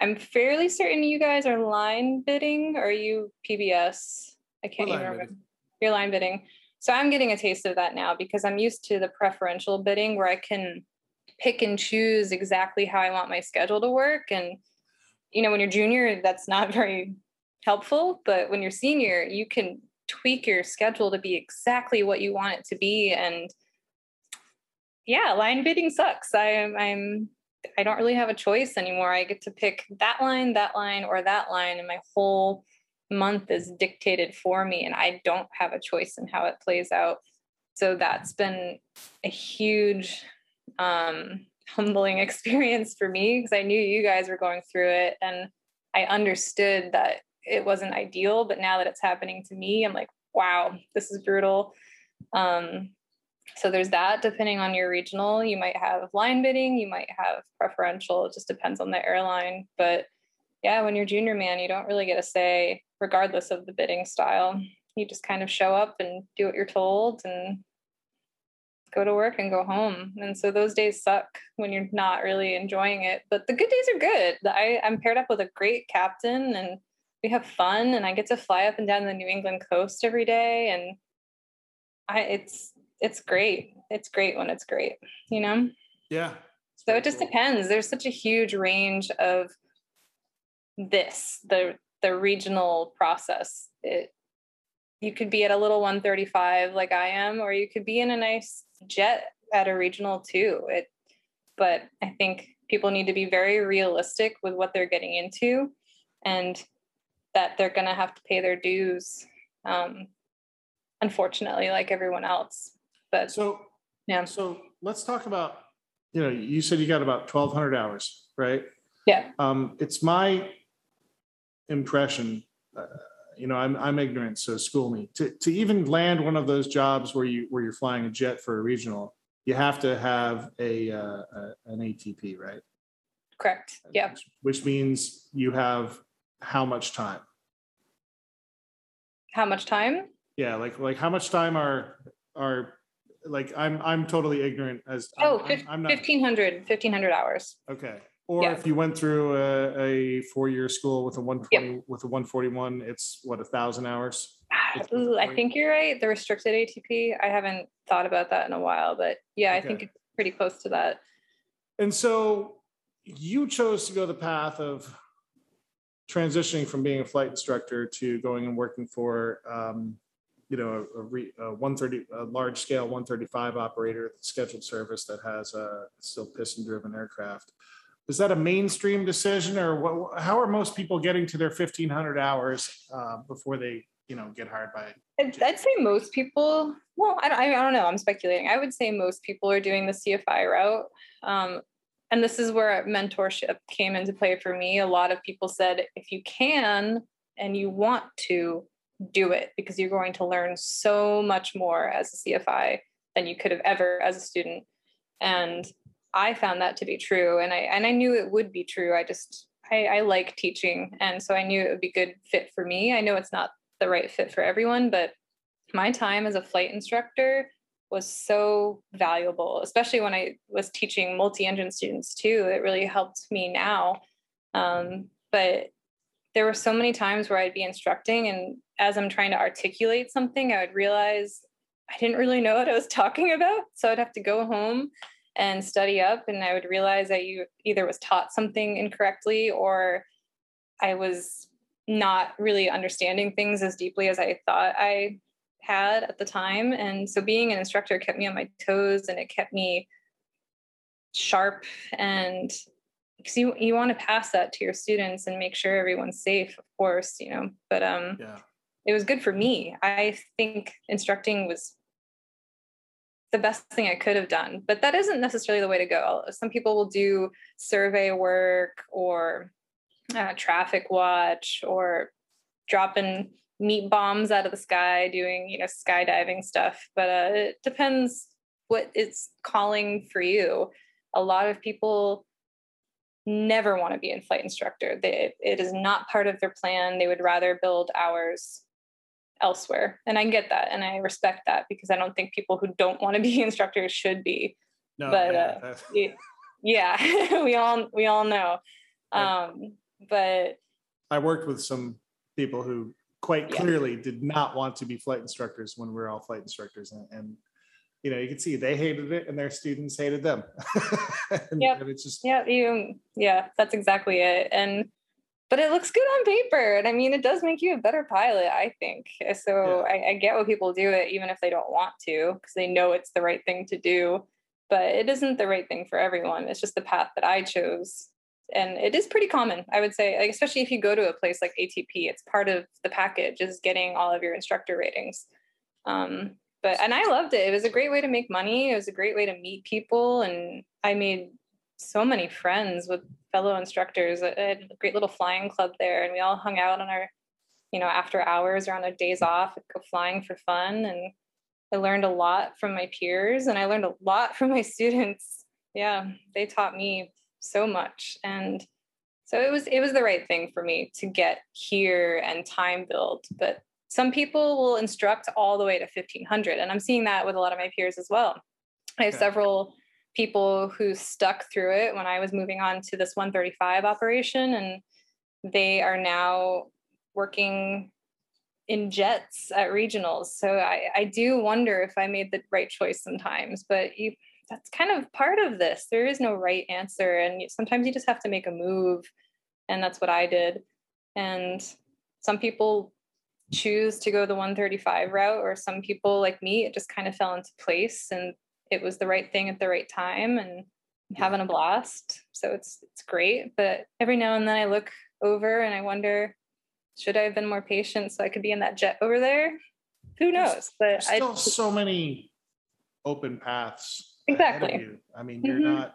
I'm fairly certain you guys are line bidding. Or are you PBS? I can't even remember. Bidding. You're line bidding. So I'm getting a taste of that now, because I'm used to the preferential bidding where I can pick and choose exactly how I want my schedule to work. And, you know, when you're junior, that's not very helpful. But when you're senior, you can tweak your schedule to be exactly what you want it to be. And yeah, line bidding sucks. I don't really have a choice anymore. I get to pick that line, or that line, and my whole month is dictated for me, and I don't have a choice in how it plays out. So that's been a huge humbling experience for me, because I knew you guys were going through it, and I understood that it wasn't ideal. But now that it's happening to me, I'm like, wow, this is brutal. So there's that. Depending on your regional, you might have line bidding, you might have preferential. It just depends on the airline. But yeah, when you're junior, man, you don't really get a say, regardless of the bidding style. You just kind of show up and do what you're told and go to work and go home. And so those days suck when you're not really enjoying it. But the good days are good. I'm paired up with a great captain, and we have fun, and I get to fly up and down the New England coast every day. And it's great. It's great when it's great, you know? Yeah. So it just depends. There's such a huge range of this, the regional process. You could be at a little 135 like I am, or you could be in a nice jet at a regional too. But I think people need to be very realistic with what they're getting into, and that they're going to have to pay their dues, unfortunately, like everyone else. But so, yeah. So let's talk about, you know, you said you got about 1,200 hours, right? Yeah. It's my impression, you know, I'm ignorant, so school me, to even land one of those jobs where you're flying a jet for a regional, you have to have an ATP, right? Correct. Yeah. Which means you have how much time? How much time? Yeah, like how much time are like I'm totally ignorant as. Oh, I'm not... 1,500 hours. Okay. Or yeah. If you went through a 4-year school with a 120 yep. with a 141, it's what, 1,000 hours? Ooh, I think you're right. The restricted ATP. I haven't thought about that in a while, but yeah, okay. I think it's pretty close to that. And so you chose to go the path of transitioning from being a flight instructor to going and working for, a large scale 135 operator, scheduled service that has a still piston driven aircraft. Is that a mainstream decision, or what, how are most people getting to their 1,500 hours before they, get hired by? I'd say most people. Well, I don't know. I'm speculating. I would say most people are doing the CFI route. And this is where mentorship came into play for me. A lot of people said, if you can and you want to, do it, because you're going to learn so much more as a CFI than you could have ever as a student. And I found that to be true. And I knew it would be true. I like teaching. And so I knew it would be a good fit for me. I know it's not the right fit for everyone, but my time as a flight instructor was so valuable, especially when I was teaching multi-engine students too. It really helped me now. But there were so many times where I'd be instructing, and as I'm trying to articulate something, I would realize I didn't really know what I was talking about. So I'd have to go home and study up, and I would realize that you either was taught something incorrectly, or I was not really understanding things as deeply as I thought I had at the time. And so being an instructor kept me on my toes, and it kept me sharp, and because you want to pass that to your students and make sure everyone's safe, of course, but yeah. It was good for me. I think instructing was the best thing I could have done, but that isn't necessarily the way to go. Some people will do survey work or traffic watch or dropping meat bombs out of the sky, doing, skydiving stuff. But it depends what it's calling for you. A lot of people never want to be a flight instructor. It is not part of their plan. They would rather build hours elsewhere. And I get that. And I respect that, because I don't think people who don't want to be instructors should be. No, but yeah, we all know. But I worked with some people who quite clearly did not want to be flight instructors when we were all flight instructors. And you could see they hated it, and their students hated them. And it's just, that's exactly it. But it looks good on paper. And it does make you a better pilot, I think. So yeah. I get why people do it, even if they don't want to, because they know it's the right thing to do, but it isn't the right thing for everyone. It's just the path that I chose. And it is pretty common, I would say, especially if you go to a place like ATP, it's part of the package is getting all of your instructor ratings. And I loved it. It was a great way to make money. It was a great way to meet people. And I made so many friends with fellow instructors. I had a great little flying club there, and we all hung out on our, after hours or on our days off, go flying for fun. And I learned a lot from my peers, and I learned a lot from my students. Yeah. They taught me so much. And so it was the right thing for me to get here and time build, but some people will instruct all the way to 1,500. And I'm seeing that with a lot of my peers as well. I have several people who stuck through it when I was moving on to this 135 operation, and they are now working in jets at regionals. So I do wonder if I made the right choice sometimes, but that's kind of part of this. There is no right answer. And sometimes you just have to make a move. And that's what I did. And some people choose to go the 135 route, or some people like me, it just kind of fell into place, and it was the right thing at the right time, and having a blast. So it's great. But every now and then I look over and I wonder, should I have been more patient so I could be in that jet over there? Who knows? But there's still so many open paths. Exactly. Ahead of you. You're mm-hmm.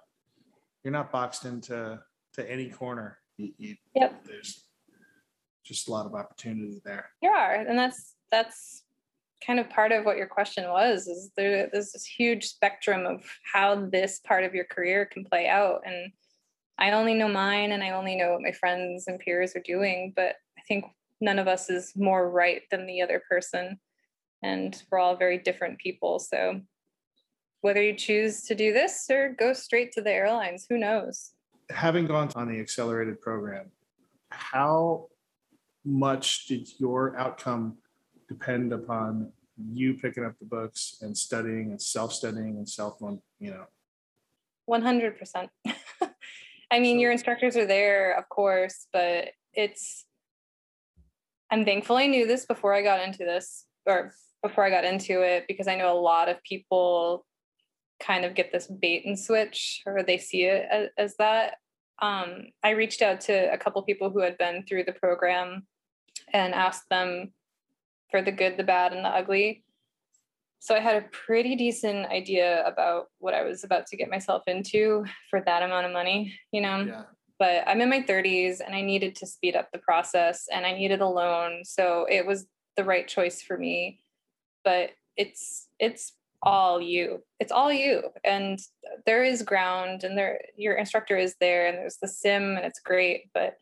you're not boxed into any corner. Yep. There's just a lot of opportunity there. There are. And that's kind of part of what your question was, is there's this huge spectrum of how this part of your career can play out. And I only know mine, and I only know what my friends and peers are doing, but I think none of us is more right than the other person. And we're all very different people. So whether you choose to do this or go straight to the airlines, who knows? Having gone on the accelerated program, how much did your outcome depend upon you picking up the books and studying and self-studying and self-? 100%. I mean, your instructors are there, of course, but I'm thankful I knew this before I got into it, because I know a lot of people kind of get this bait and switch, or they see it as that. I reached out to a couple people who had been through the program and asked them for the good, the bad, and the ugly. So I had a pretty decent idea about what I was about to get myself into for that amount of money, Yeah. But I'm in my 30s and I needed to speed up the process and I needed a loan. So it was the right choice for me, but it's all you. It's all you. And there is ground and your instructor is there and there's the sim and it's great. But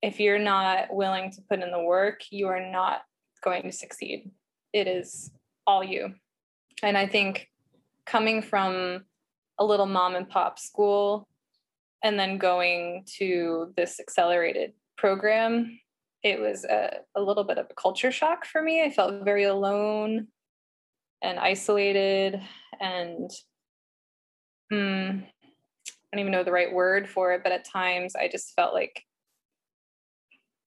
if you're not willing to put in the work, you are not going to succeed. It is all you. And I think coming from a little mom and pop school and then going to this accelerated program, it was a little bit of a culture shock for me. I felt very alone and isolated and I don't even know the right word for it, but at times I just felt like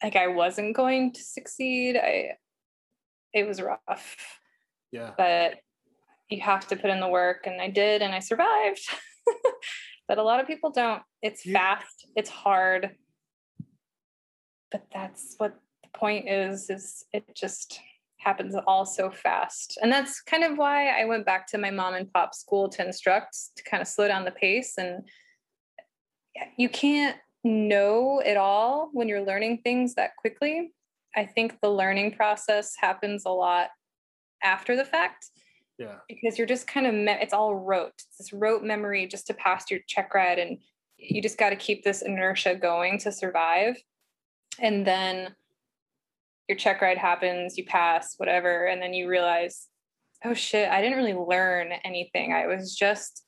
I wasn't going to succeed. It was rough. Yeah. But you have to put in the work, and I did, and I survived. But a lot of people don't. It's fast, it's hard. But that's what the point is it just happens all so fast. And that's kind of why I went back to my mom and pop school to instruct, to kind of slow down the pace. And you can't know it all when you're learning things that quickly. I think the learning process happens a lot after the fact. Yeah. Because you're just kind of, it's all rote. It's this rote memory just to pass your check ride. And you just got to keep this inertia going to survive. And then your check ride happens, you pass, whatever. And then you realize, oh shit, I didn't really learn anything. I was just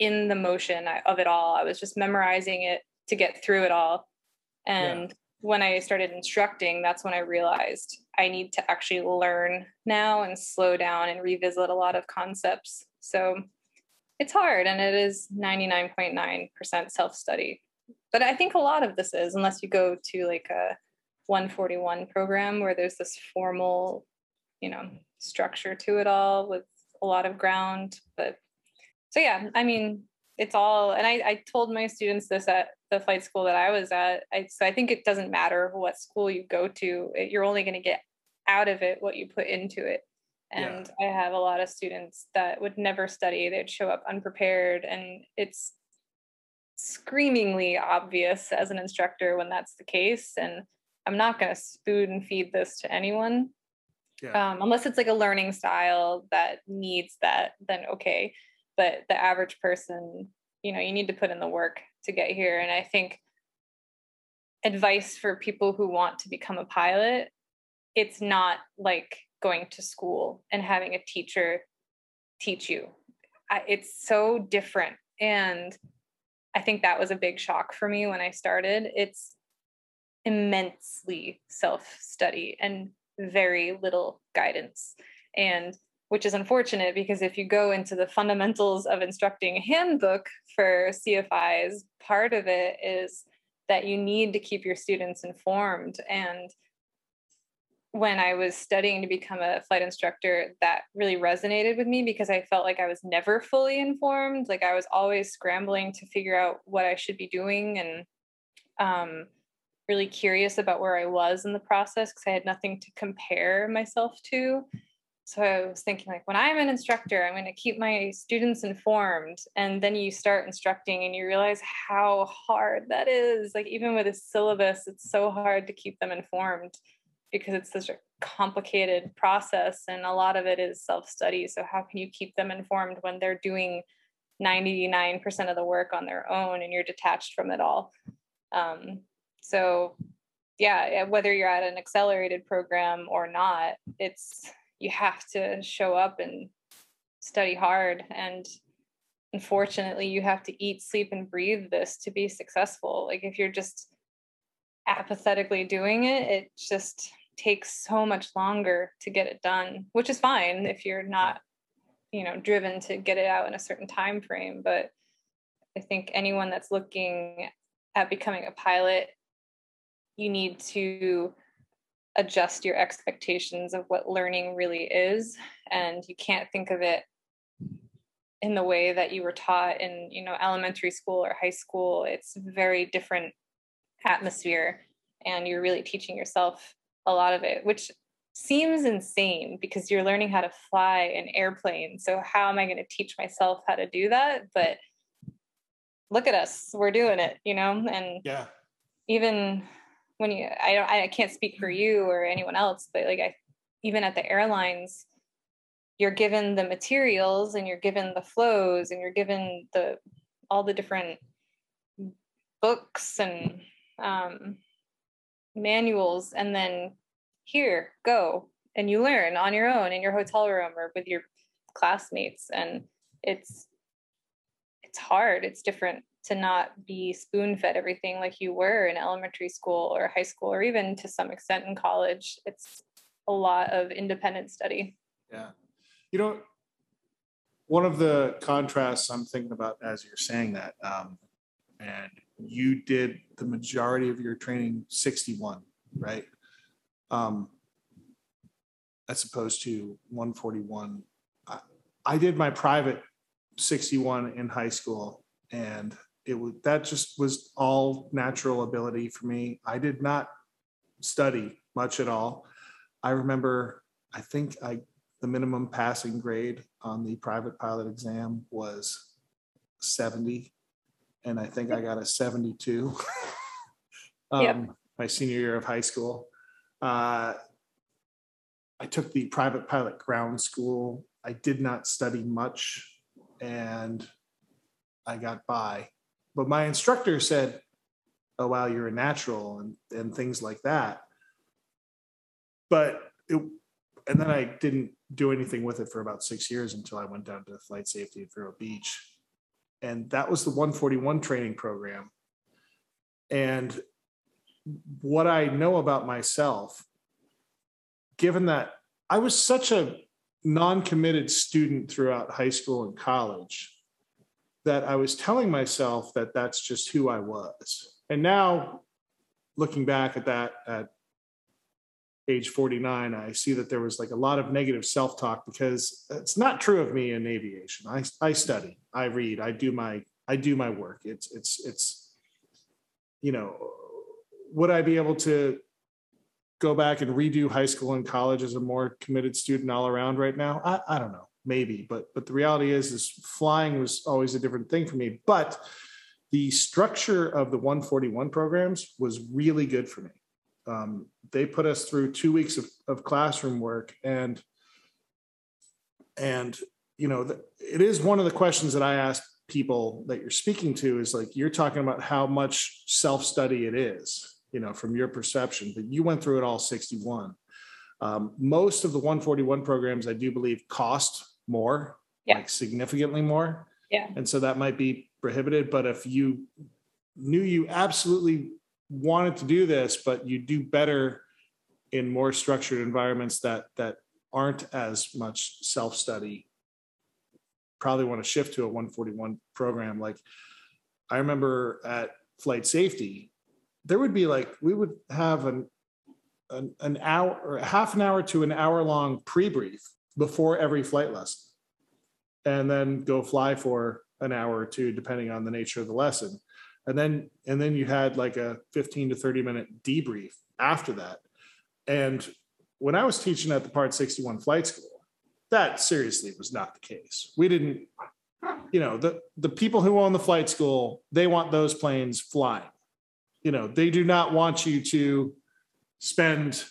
in the motion of it all. I was just memorizing it to get through it all. And when I started instructing, that's when I realized I need to actually learn now and slow down and revisit a lot of concepts. So it's hard, and it is 99.9% self-study. But I think a lot of this is, unless you go to like a 141 program where there's this formal, structure to it all with a lot of ground. But so, it's all, and I told my students this at the flight school that I was at. So I think it doesn't matter what school you go to. You're only going to get out of it what you put into it. And I have a lot of students that would never study. They'd show up unprepared, and it's screamingly obvious as an instructor when that's the case. And I'm not going to spoon feed this to anyone, unless it's like a learning style that needs that, then okay. But the average person, you need to put in the work to get here. And I think advice for people who want to become a pilot, it's not like going to school and having a teacher teach you. It's so different. And I think that was a big shock for me when I started. It's immensely self-study and very little guidance. And which is unfortunate, because if you go into the fundamentals of instructing handbook for CFIs, part of it is that you need to keep your students informed. And when I was studying to become a flight instructor, that really resonated with me, because I felt like I was never fully informed. Like I was always scrambling to figure out what I should be doing, and really curious about where I was in the process, because I had nothing to compare myself to. So I was thinking, when I'm an instructor, I'm going to keep my students informed. And then you start instructing and you realize how hard that is. Even with a syllabus, it's so hard to keep them informed. because it's such a complicated process and a lot of it is self-study. So how can you keep them informed when they're doing 99% of the work on their own and you're detached from it all? So yeah, whether you're at an accelerated program or not, it's, you have to show up and study hard. And unfortunately you have to eat, sleep, and breathe this to be successful. Like if you're just apathetically doing it, it just takes so much longer to get it done, which is fine if you're not, you know, driven to get it out in a certain time frame. But I think anyone that's looking at becoming a pilot, you need to adjust your expectations of what learning really is. And you can't think of it in the way that you were taught in, you know, elementary school or high school. It's very different atmosphere, and you're really teaching yourself a lot of it, which seems insane because you're learning how to fly an airplane. So how am I going to teach myself how to do that? But look at us, we're doing it, you know? And yeah, even when you, I can't speak for you or anyone else, but like even at the airlines, you're given the materials and you're given the flows and you're given all the different books and manuals, and then here, go, and you learn on your own in your hotel room or with your classmates. And it's hard, it's different to not be spoon-fed everything like you were in elementary school or high school, or even to some extent in college. It's a lot of independent study. Yeah. You know, one of the contrasts I'm thinking about as you're saying that, and you did the majority of your training 61, right? As opposed to 141. I did my private 61 in high school, and that just was all natural ability for me. I did not study much at all. I remember, the minimum passing grade on the private pilot exam was 70. And I think I got a 72 my senior year of high school. I took the private pilot ground school. I did not study much and I got by. But my instructor said, oh, wow, you're a natural and things like that. And then I didn't do anything with it for about 6 years until I went down to flight safety at Vero Beach. And that was the 141 training program. And what I know about myself, given that I was such a non-committed student throughout high school and college, that I was telling myself that that's just who I was. And now, looking back at that at age 49, I see that there was like a lot of negative self-talk, because it's not true of me in aviation. I study, I read, I do my work. It's, you know, would I be able to go back and redo high school and college as a more committed student all around right now? I don't know, maybe, but the reality is flying was always a different thing for me. But the structure of the 141 programs was really good for me. They put us through 2 weeks of classroom work, and you know, it is one of the questions that I ask people that you're speaking to is like, you're talking about how much self-study it is, you know, from your perception, but you went through it all 61. Most of the 141 programs, I do believe, cost more, like significantly more. Yeah. And so that might be prohibited, but if you knew you absolutely wanted to do this, but you do better in more structured environments that aren't as much self-study, probably want to shift to a 141 program. Like I remember at flight safety, there would be like, we would have an hour or half an hour to an hour long pre-brief before every flight lesson, and then go fly for an hour or two, depending on the nature of the lesson. And then you had like a 15 to 30 minute debrief after that. And when I was teaching at the Part 61 flight school, that seriously was not the case. We didn't, you know, the people who own the flight school, they want those planes flying. You know, they do not want you to spend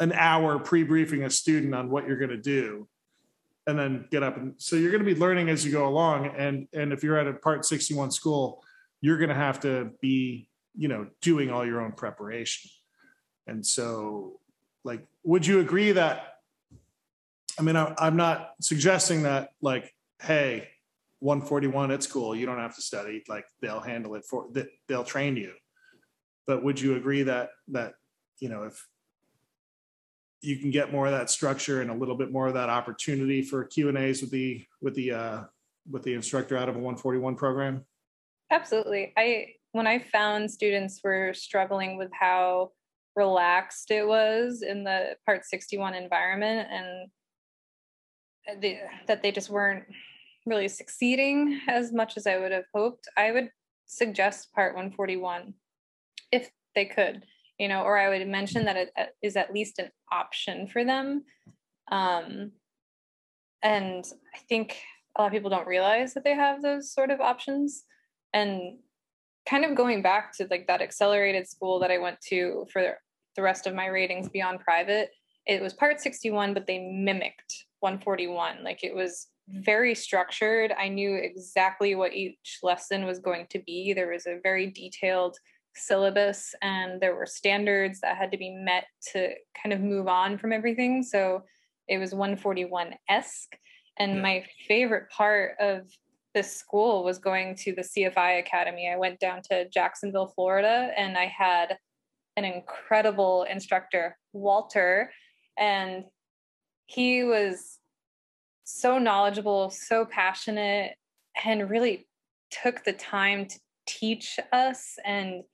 an hour pre-briefing a student on what you're going to do and then get up. And so you're going to be learning as you go along. And if you're at a part 61 school, you're going to have to be, you know, doing all your own preparation. And so, like, would you agree that, I mean, I'm not suggesting that, like, hey, 141 at school, you don't have to study, like, they'll handle it for, they'll train you. But would you agree that, you know, if you can get more of that structure and a little bit more of that opportunity for Q&As with the instructor out of a 141 program? Absolutely. When I found students were struggling with how relaxed it was in the Part 61 environment, and that they just weren't really succeeding as much as I would have hoped, I would suggest Part 141 if they could, you know, or I would mention that it is at least an option for them. And I think a lot of people don't realize that they have those sort of options. And kind of going back to, like, that accelerated school that I went to for the rest of my ratings beyond private, it was Part 61, but they mimicked 141. Like, it was very structured. I knew exactly what each lesson was going to be. There was a very detailed syllabus, and there were standards that had to be met to kind of move on from everything. So it was 141-esque. And my favorite part of this school was going to the CFI Academy. I went down to Jacksonville, Florida, and I had an incredible instructor, Walter, and he was so knowledgeable, so passionate, and really took the time to teach us. And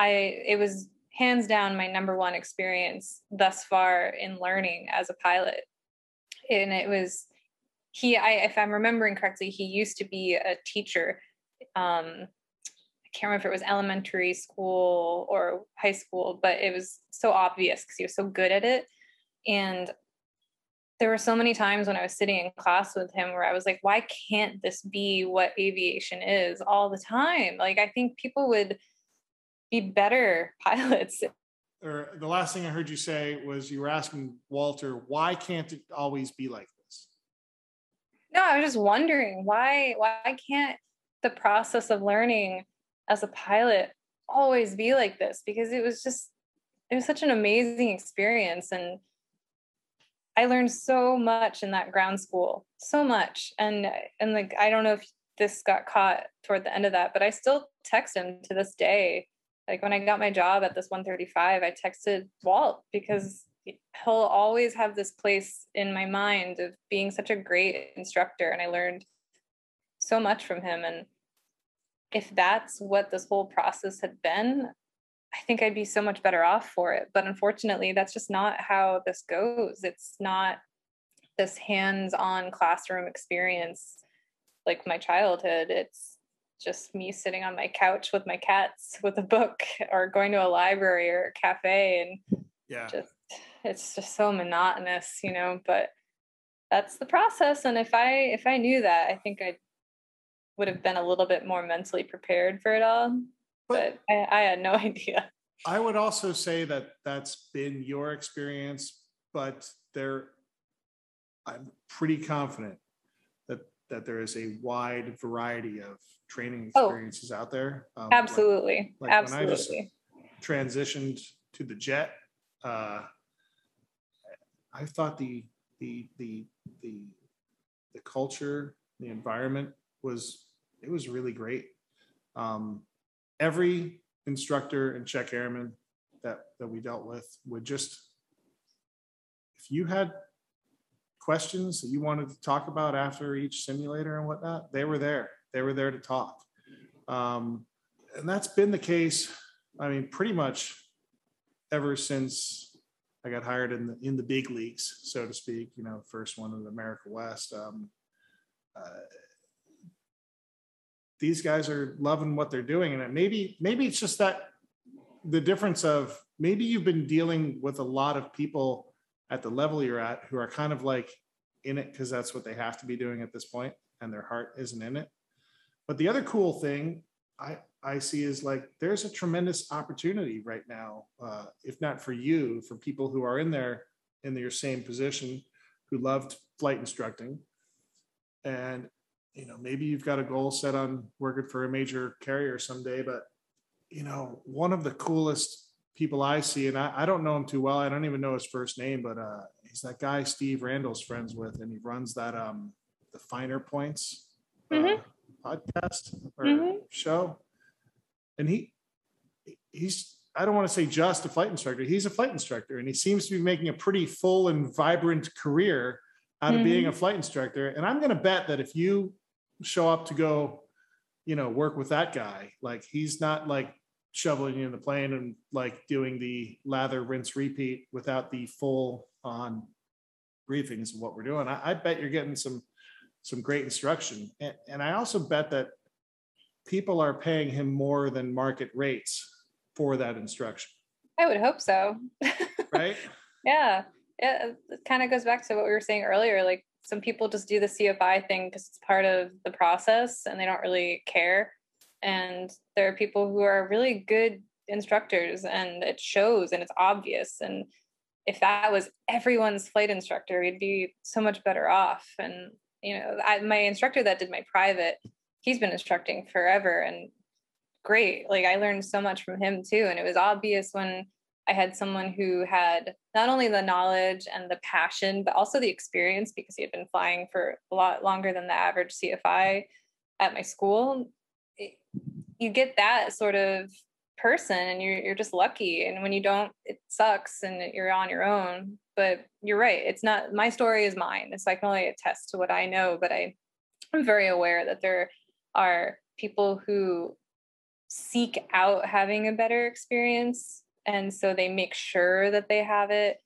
it was hands down my #1 experience thus far in learning as a pilot. And it was, if I'm remembering correctly, he used to be a teacher. I can't remember if it was elementary school or high school, but it was so obvious because he was so good at it. And there were so many times when I was sitting in class with him where I was like, why can't this be what aviation is all the time? Like, I think people would be better pilots. Or the last thing I heard you say was you were asking Walter, why can't it always be like this? No, I was just wondering why can't the process of learning as a pilot always be like this? Because it was such an amazing experience. And I learned so much in that ground school, so much. And like, I don't know if this got caught toward the end of that, but I still text him to this day. Like, when I got my job at this 135, I texted Walt because he'll always have this place in my mind of being such a great instructor. And I learned so much from him. And if that's what this whole process had been, I think I'd be so much better off for it. But unfortunately, that's just not how this goes. It's not this hands-on classroom experience like my childhood. It's just me sitting on my couch with my cats with a book, or going to a library or a cafe. And it's just so monotonous, you know, but that's the process. And if I knew that, I think I would have been a little bit more mentally prepared for it all. But I had no idea. I would also say that that's been your experience, but I'm pretty confident that there is a wide variety of training experiences out there. Absolutely. Like absolutely. When I just transitioned to the jet, I thought the culture, the environment was really great. Every instructor and check airman that we dealt with would just, if you had questions that you wanted to talk about after each simulator and whatnot, they were there to talk. And that's been the case, I mean, pretty much ever since I got hired in the big leagues, so to speak, you know, first one in America West. These guys are loving what they're doing. And maybe it's just that the difference of maybe you've been dealing with a lot of people at the level you're at who are kind of like in it because that's what they have to be doing at this point, and their heart isn't in it. But the other cool thing I see is like, there's a tremendous opportunity right now, if not for you, for people who are in there in your same position, who loved flight instructing. And, you know, maybe you've got a goal set on working for a major carrier someday, but, you know, one of the coolest people I see, and I don't know him too well, I don't even know his first name, but he's that guy Steve Randall's friends with, and he runs that, the Finer Points podcast or show. And he's, I don't want to say just a flight instructor, he's a flight instructor, and he seems to be making a pretty full and vibrant career out of being a flight instructor. And I'm going to bet that if you show up to go, you know, work with that guy, like he's not like shoveling you in the plane and like doing the lather, rinse, repeat without the full on briefings of what we're doing. I bet you're getting some great instruction. And I also bet that people are paying him more than market rates for that instruction. I would hope so. Right? Yeah. It kind of goes back to what we were saying earlier. Like, some people just do the CFI thing because it's part of the process and they don't really care. And there are people who are really good instructors, and it shows and it's obvious. And if that was everyone's flight instructor, we'd be so much better off. And, you know, my instructor that did my private, he's been instructing forever and great. Like, I learned so much from him too. And it was obvious when I had someone who had not only the knowledge and the passion, but also the experience, because he had been flying for a lot longer than the average CFI at my school. You get that sort of person, and you're just lucky. And when you don't, it sucks and you're on your own. But you're right. It's not, my story is mine. So I can only attest to what I know, but I'm very aware that there are people who seek out having a better experience. And so they make sure that they have it.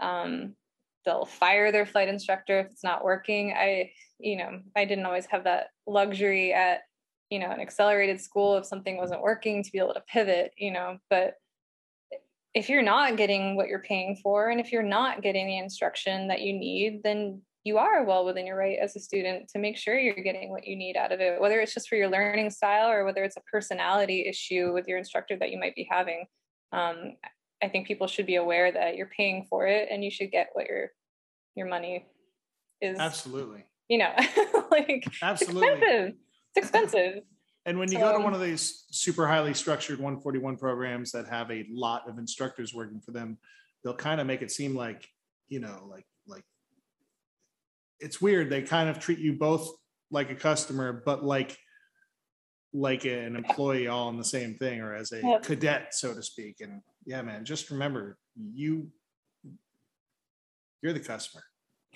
They'll fire their flight instructor if it's not working. I didn't always have that luxury at, you know, an accelerated school, if something wasn't working, to be able to pivot, you know. But if you're not getting what you're paying for, and if you're not getting the instruction that you need, then you are well within your right as a student to make sure you're getting what you need out of it, whether it's just for your learning style or whether it's a personality issue with your instructor that you might be having. I think people should be aware that you're paying for it, and you should get what your money is. Absolutely. You know, like, absolutely. It's expensive. And when you go to one of these super highly structured 141 programs that have a lot of instructors working for them, they'll kind of make it seem like, you know, like it's weird. They kind of treat you both like a customer, but like an employee, all in the same thing, or as a cadet, so to speak. And yeah, man, just remember, you're the customer.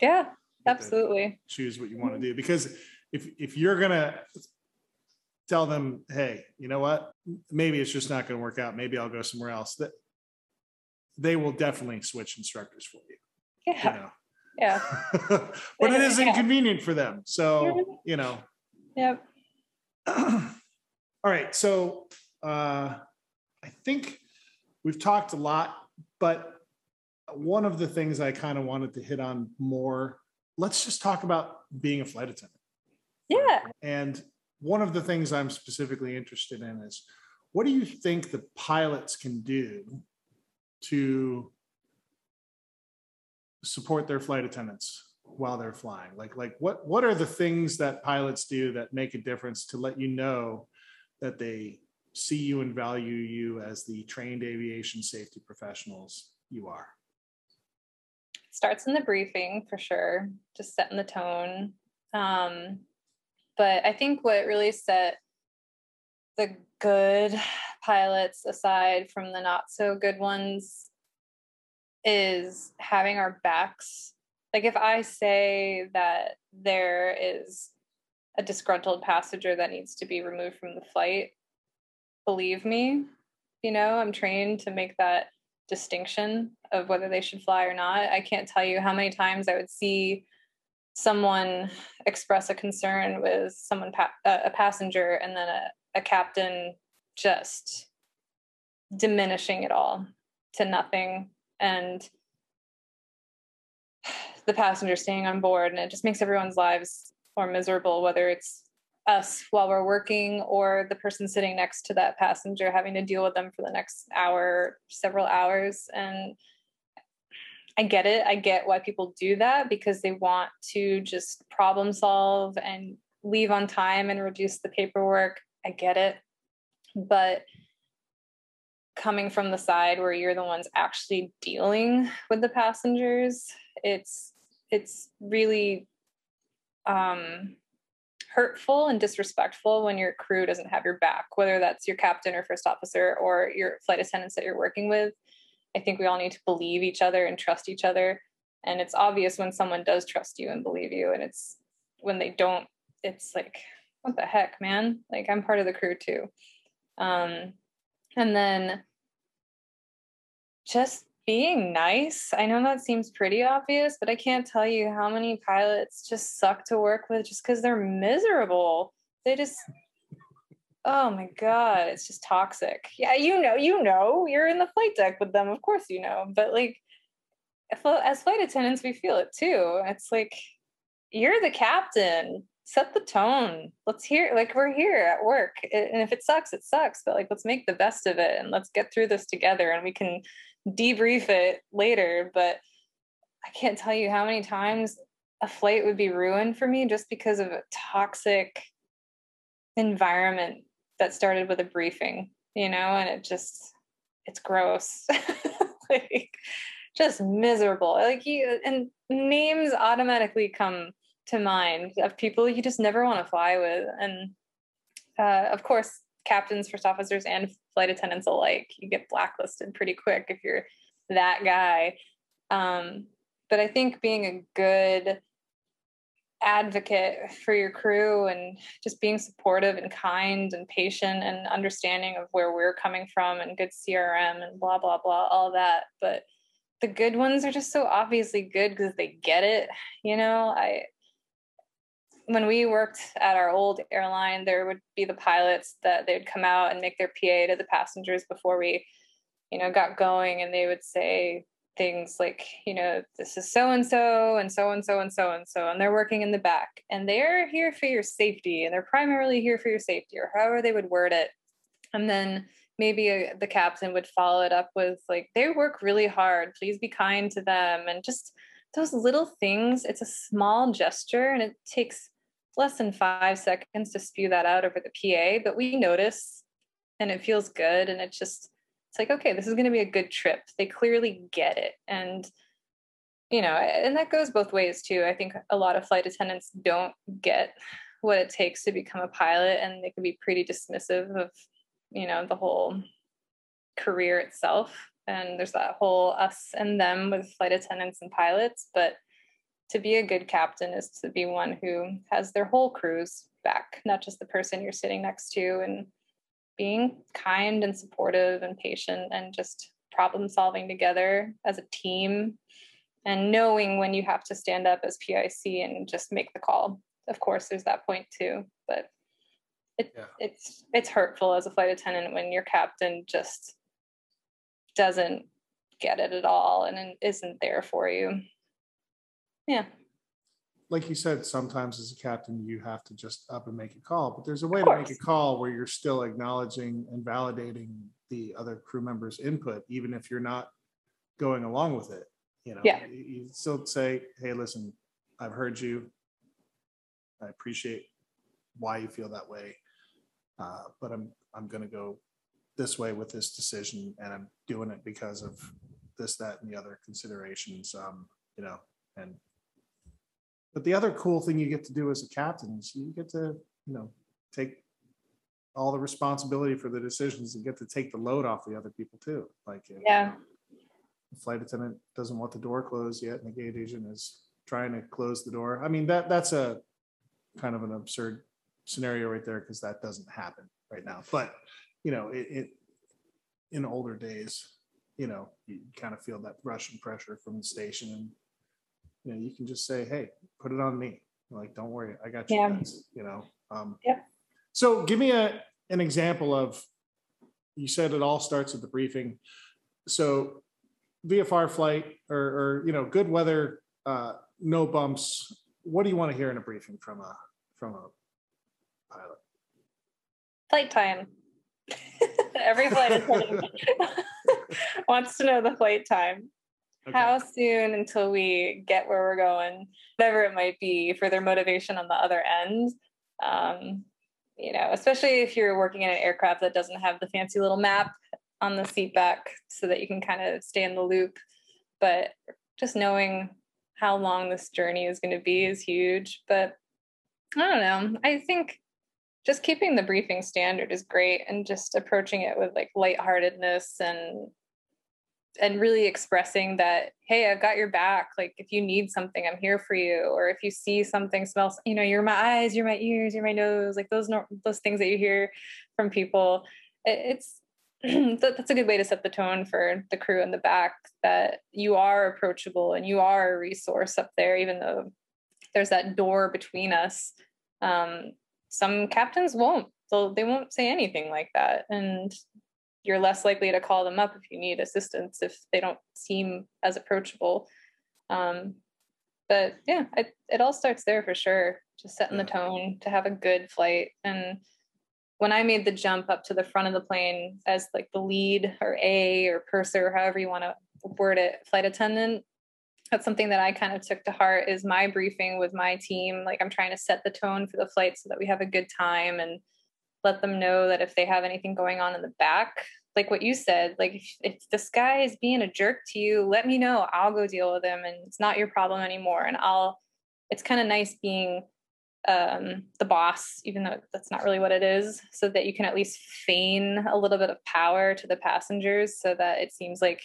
Yeah, absolutely. Choose what you want to do, because if you're going to tell them, hey, you know what, maybe it's just not going to work out, maybe I'll go somewhere else, that they will definitely switch instructors for you. Yeah. You know? Yeah. But it is inconvenient for them. So, you know. Yep. All right. So I think we've talked a lot, but one of the things I kind of wanted to hit on more, let's just talk about being a flight attendant. Yeah. And one of the things I'm specifically interested in is, what do you think the pilots can do to support their flight attendants while they're flying? Like what are the things that pilots do that make a difference to let you know that they see you and value you as the trained aviation safety professionals you are? Starts in the briefing, for sure, just setting the tone. But I think what really set the good pilots aside from the not so good ones is having our backs. Like, if I say that there is a disgruntled passenger that needs to be removed from the flight, believe me, you know, I'm trained to make that distinction of whether they should fly or not. I can't tell you how many times I would see someone express a concern with someone, a passenger, and then a captain just diminishing it all to nothing, and the passenger staying on board. And it just makes everyone's lives more miserable, whether it's us while we're working, or the person sitting next to that passenger having to deal with them for the next hour, several hours. And I get it. I get why people do that, because they want to just problem solve and leave on time and reduce the paperwork. I get it. But coming from the side where you're the ones actually dealing with the passengers, it's really hurtful and disrespectful when your crew doesn't have your back, whether that's your captain or first officer or your flight attendants that you're working with. I think we all need to believe each other and trust each other. And it's obvious when someone does trust you and believe you, and it's when they don't, it's like, what the heck, man? Like, I'm part of the crew too. And then just being nice. I know that seems pretty obvious, but I can't tell you how many pilots just suck to work with just because they're miserable. They just, oh my God, it's just toxic. Yeah, you know, you're in the flight deck with them. Of course, you know, but like as flight attendants, we feel it too. It's like, you're the captain, set the tone. Let's hear, like, we're here at work. And if it sucks, it sucks, but like, let's make the best of it and let's get through this together, and we can debrief it later. But I can't tell you how many times a flight would be ruined for me just because of a toxic environment that started with a briefing, you know, and it just, it's gross, like just miserable. Like you, and names automatically come to mind of people you just never want to fly with. And of course, captains, first officers, and flight attendants alike, you get blacklisted pretty quick if you're that guy. But I think being a good advocate for your crew and just being supportive and kind and patient and understanding of where we're coming from and good CRM and blah, blah, blah, all that. But the good ones are just so obviously good because they get it. You know, when we worked at our old airline, there would be the pilots that they'd come out and make their PA to the passengers before we, you know, got going. And they would say things like, you know, this is so-and-so and so-and-so and so-and-so, and they're working in the back and they're here for your safety. And they're primarily here for your safety, or however they would word it. And then maybe the captain would follow it up with like, they work really hard. Please be kind to them. And just those little things, it's a small gesture and it takes less than 5 seconds to spew that out over the PA, but we notice and it feels good. And it's like, okay, this is going to be a good trip. They clearly get it. And, you know, and that goes both ways too. I think a lot of flight attendants don't get what it takes to become a pilot, and they can be pretty dismissive of, you know, the whole career itself. And there's that whole us and them with flight attendants and pilots, but to be a good captain is to be one who has their whole crew's back, not just the person you're sitting next to, and being kind and supportive and patient and just problem solving together as a team, and knowing when you have to stand up as PIC and just make the call. Of course, there's that point too, but it's hurtful as a flight attendant when your captain just doesn't get it at all and isn't there for you. Yeah. Like you said, sometimes as a captain, you have to just up and make a call, but there's a way to make a call where you're still acknowledging and validating the other crew members' input, even if you're not going along with it. You know, you still say, hey, listen, I've heard you. I appreciate why you feel that way. But I'm going to go this way with this decision, and I'm doing it because of this, that, and the other considerations, you know. And but the other cool thing you get to do as a captain is you get to, you know, take all the responsibility for the decisions and get to take the load off the other people too. Like the flight attendant doesn't want the door closed yet and the gate agent is trying to close the door. I mean, that's a kind of an absurd scenario right there, because that doesn't happen right now. But you know, it in older days, you know, you kind of feel that rush and pressure from the station, and you know, you can just say, hey, put it on me. Like, don't worry, I got you guys, you know. So give me an example of, you said it all starts with the briefing. So VFR flight or you know, good weather, no bumps. What do you want to hear in a briefing from a pilot? Flight time. Every flight attendant wants to know the flight time. Okay. How soon until we get where we're going, whatever it might be, for their motivation on the other end. You know, especially if you're working in an aircraft that doesn't have the fancy little map on the seat back so that you can kind of stay in the loop. But just knowing how long this journey is going to be is huge. But I don't know. I think just keeping the briefing standard is great, and just approaching it with like lightheartedness and really expressing that, hey, I've got your back. Like, if you need something, I'm here for you. Or if you see something, smell, you know, you're my eyes, you're my ears, you're my nose, like those things that you hear from people. That's a good way to set the tone for the crew in the back, that you are approachable and you are a resource up there, even though there's that door between us. Some captains won't, so they won't say anything like that. And you're less likely to call them up if you need assistance, if they don't seem as approachable. But yeah, it all starts there for sure. Just setting the tone to have a good flight. And when I made the jump up to the front of the plane as like the lead or A or purser, however you want to word it, flight attendant, that's something that I kind of took to heart, is my briefing with my team. Like, I'm trying to set the tone for the flight so that we have a good time, and let them know that if they have anything going on in the back, like what you said, like if this guy is being a jerk to you, let me know, I'll go deal with him, and it's not your problem anymore. And it's kind of nice being the boss, even though that's not really what it is, so that you can at least feign a little bit of power to the passengers so that it seems like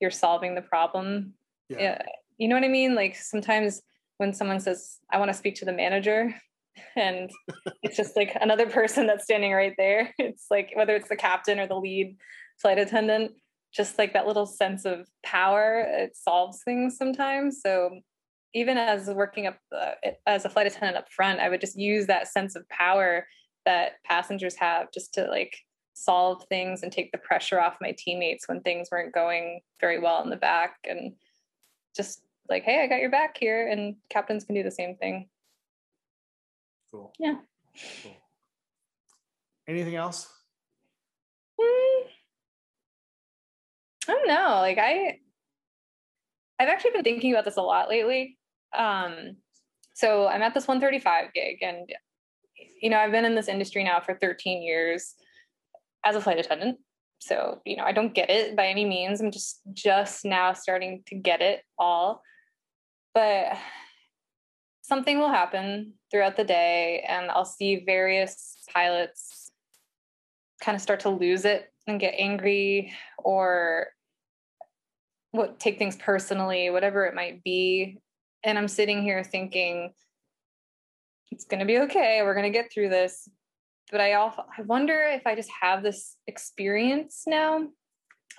you're solving the problem. Yeah. You know what I mean? Like, sometimes when someone says, I want to speak to the manager, and it's just like another person that's standing right there. It's like, whether it's the captain or the lead flight attendant, just like that little sense of power, it solves things sometimes. So even as working up as a flight attendant up front, I would just use that sense of power that passengers have just to like solve things and take the pressure off my teammates when things weren't going very well in the back, and just like, hey, I got your back here. And captains can do the same thing. Cool. Yeah. Cool. Anything else? I don't know. Like, I've actually been thinking about this a lot lately. So I'm at this 135 gig, and, you know, I've been in this industry now for 13 years as a flight attendant. So, you know, I don't get it by any means. I'm just now starting to get it all, but something will happen throughout the day, and I'll see various pilots kind of start to lose it and get angry or take things personally, whatever it might be. And I'm sitting here thinking, it's going to be okay. We're going to get through this. But I wonder if I just have this experience now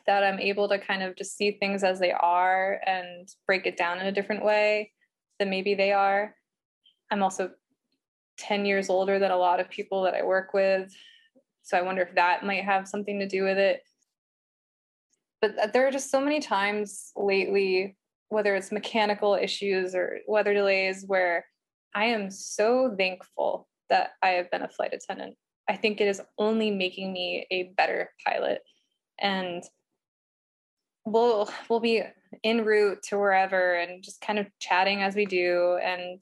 that I'm able to kind of just see things as they are and break it down in a different way than maybe they are. I'm also 10 years older than a lot of people that I work with, so I wonder if that might have something to do with it. But there are just so many times lately, whether it's mechanical issues or weather delays, where I am so thankful that I have been a flight attendant. I think it is only making me a better pilot, and we'll be en route to wherever and just kind of chatting as we do. And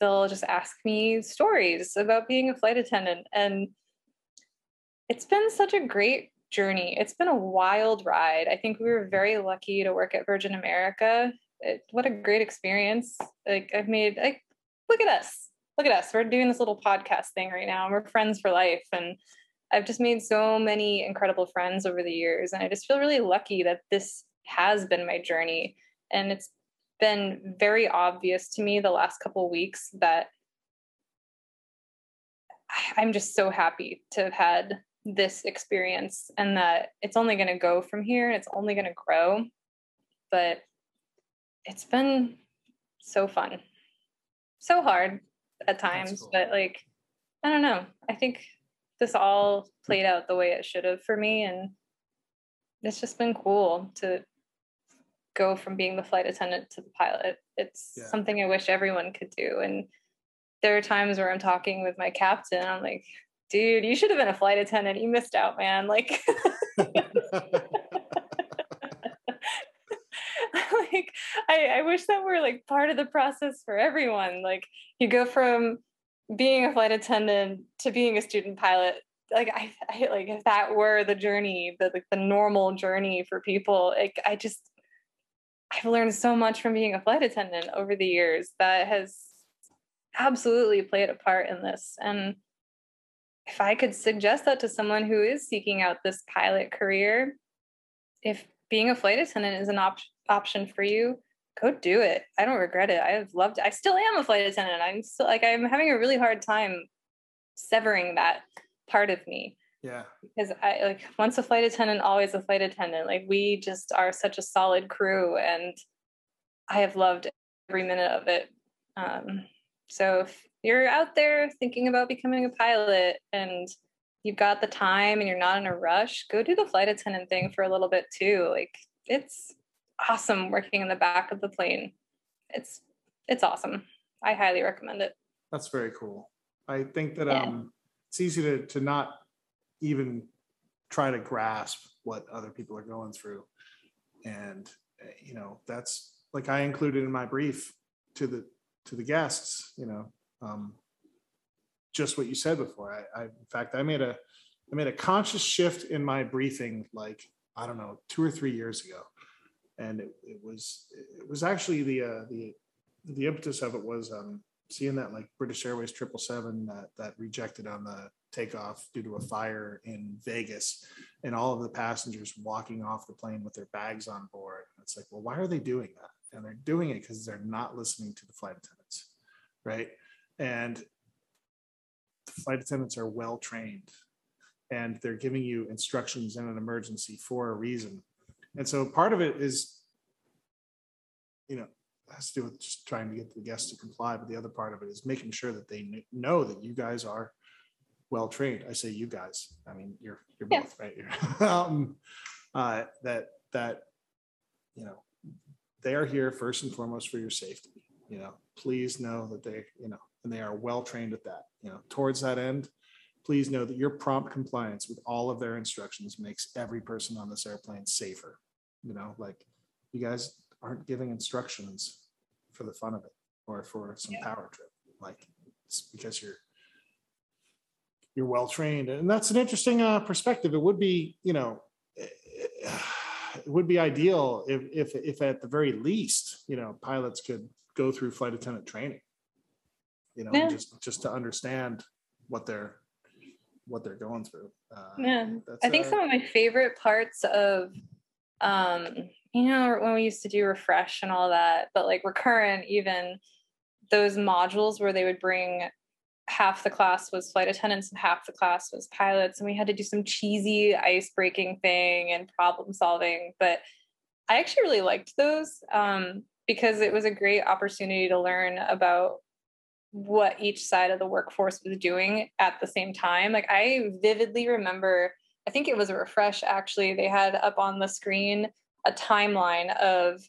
they'll just ask me stories about being a flight attendant. And it's been such a great journey. It's been a wild ride. I think we were very lucky to work at Virgin America. What a great experience. Like, look at us. We're doing this little podcast thing right now, and we're friends for life. And I've just made so many incredible friends over the years. And I just feel really lucky that this has been my journey. And it's been very obvious to me the last couple of weeks that I'm just so happy to have had this experience, and that it's only going to go from here, and it's only going to grow. But it's been so fun, so hard at times. Cool. But like, I don't know, I think this all played out the way it should have for me. And it's just been cool to go from being the flight attendant to the pilot. It's something I wish everyone could do. And there are times where I'm talking with my captain, I'm like, dude, you should have been a flight attendant. You missed out, man. Like, like I wish that were like part of the process for everyone. Like, you go from being a flight attendant to being a student pilot. Like, I like, if that were the journey, the normal journey for people, like, I've learned so much from being a flight attendant over the years that has absolutely played a part in this. And if I could suggest that to someone who is seeking out this pilot career, if being a flight attendant is an option for you, go do it. I don't regret it. I've loved it. I still am a flight attendant. I'm still like, I'm having a really hard time severing that part of me. Yeah. Because I like, once a flight attendant, always a flight attendant. Like, we just are such a solid crew, and I have loved every minute of it. So if you're out there thinking about becoming a pilot and you've got the time and you're not in a rush, go do the flight attendant thing for a little bit too. Like, it's awesome working in the back of the plane. It's awesome. I highly recommend it. That's very cool. I think that it's easy to not even try to grasp what other people are going through. And, you know, that's like, I included in my brief to the guests, you know, just what you said before. I in fact, I made a conscious shift in my briefing, like, I don't know, 2 or 3 years ago. And it was actually the impetus of it was seeing that, like, British Airways 777 that rejected on the takeoff due to a fire in Vegas, and all of the passengers walking off the plane with their bags on board. And it's like, well, why are they doing that? And they're doing it because they're not listening to the flight attendants, right? And the flight attendants are well trained, and they're giving you instructions in an emergency for a reason. And so part of it is, you know, has to do with just trying to get the guests to comply, but the other part of it is making sure that they know that you guys are well trained. I say you guys, I mean you're both, right? You're, that you know, they are here first and foremost for your safety. You know, please know that they, you know, and they are well trained at that. You know, towards that end, please know that your prompt compliance with all of their instructions makes every person on this airplane safer. You know, like, you guys aren't giving instructions for the fun of it or for some power trip. Like, it's because you're well trained. And that's an interesting perspective. It would be, you know, it would be ideal if at the very least, you know, pilots could go through flight attendant training, you know, just to understand what they're going through. I think some of my favorite parts of, you know, when we used to do refresh and all that, but like recurrent, even those modules where they would bring half the class was flight attendants and half the class was pilots. And we had to do some cheesy ice breaking thing and problem solving. But I actually really liked those because it was a great opportunity to learn about what each side of the workforce was doing at the same time. Like, I vividly remember, I think it was a refresh actually, they had up on the screen a timeline of,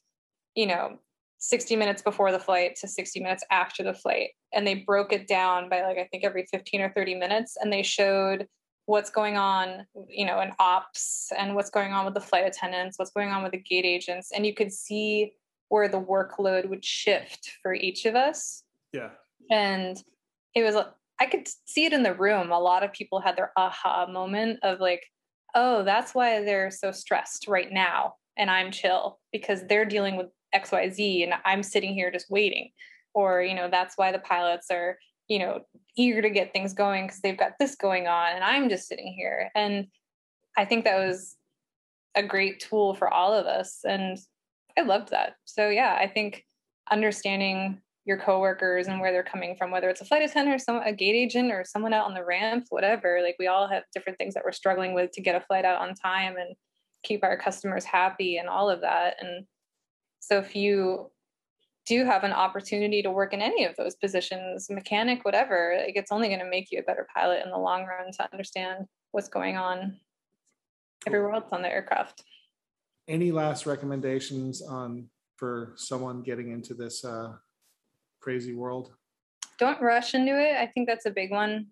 you know, 60 minutes before the flight to 60 minutes after the flight. And they broke it down by, like, I think every 15 or 30 minutes. And they showed what's going on, you know, in ops and what's going on with the flight attendants, what's going on with the gate agents. And you could see where the workload would shift for each of us. Yeah. And it was, I could see it in the room. A lot of people had their aha moment of like, oh, that's why they're so stressed right now. And I'm chill because they're dealing with XYZ and I'm sitting here just waiting. Or, you know, that's why the pilots are, you know, eager to get things going because they've got this going on and I'm just sitting here. And I think that was a great tool for all of us. And I loved that. So yeah, I think understanding your coworkers and where they're coming from, whether it's a flight attendant or a gate agent or someone out on the ramp, whatever, like, we all have different things that we're struggling with to get a flight out on time and keep our customers happy and all of that. And so if you do have an opportunity to work in any of those positions, mechanic, whatever, like, it's only going to make you a better pilot in the long run to understand what's going on everywhere else on the aircraft. Any last recommendations for someone getting into this crazy world? Don't rush into it. I think that's a big one.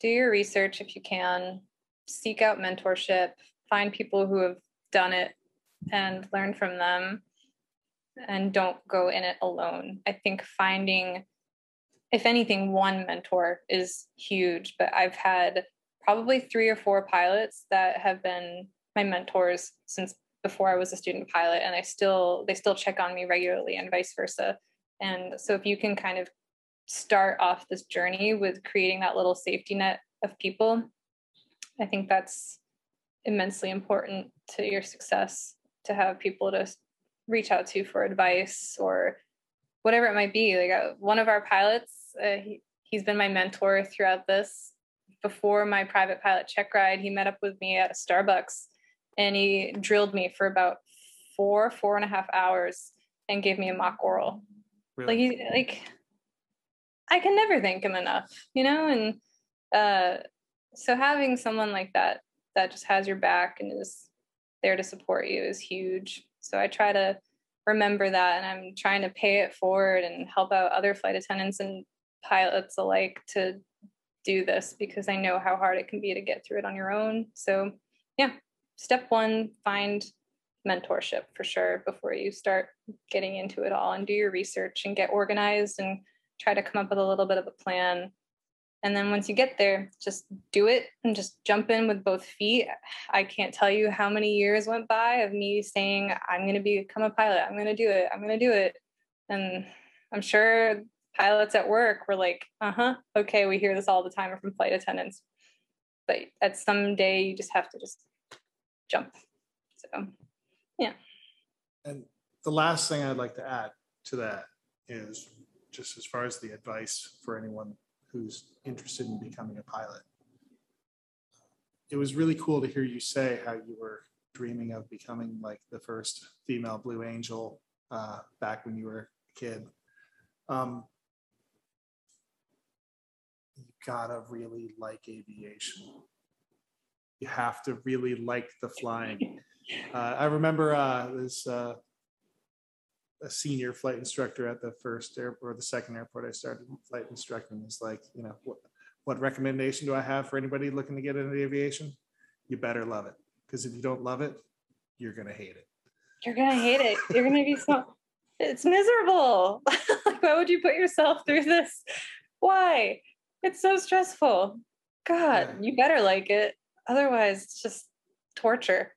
Do your research if you can. Seek out mentorship. Find people who have done it and learn from them. And don't go in it alone. I think finding, if anything, one mentor is huge. But I've had probably 3 or 4 pilots that have been my mentors since before I was a student pilot, and they still check on me regularly, and vice versa. And so if you can kind of start off this journey with creating that little safety net of people, I think that's immensely important to your success, to have people to reach out to for advice or whatever it might be. Like one of our pilots, he's been my mentor throughout this. Before my private pilot check ride, he met up with me at a Starbucks and he drilled me for about 4.5 hours and gave me a mock oral. Really? Like I can never thank him enough, you know? And so having someone like that, that just has your back and is there to support you is huge. So I try to remember that, and I'm trying to pay it forward and help out other flight attendants and pilots alike to do this, because I know how hard it can be to get through it on your own. So yeah, step one, find mentorship for sure before you start getting into it all, and do your research and get organized and try to come up with a little bit of a plan. And then once you get there, just do it and just jump in with both feet. I can't tell you how many years went by of me saying, I'm going to become a pilot. I'm going to do it. I'm going to do it. And I'm sure pilots at work were like, okay, we hear this all the time from flight attendants. But at some day, you just have to just jump. So, yeah. And the last thing I'd like to add to that is just as far as the advice for anyone who's interested in becoming a pilot. It was really cool to hear you say how you were dreaming of becoming like the first female Blue Angel back when you were a kid. You gotta really like aviation. You have to really like the flying. I remember a senior flight instructor at the first airport or the second airport I started flight instructing is like, you know, what recommendation do I have for anybody looking to get into aviation? You better love it. Because if you don't love it, you're going to hate it. You're going to hate it. You're going to be so, it's miserable. Like, why would you put yourself through this? Why? It's so stressful. God, yeah. You better like it. Otherwise, it's just torture.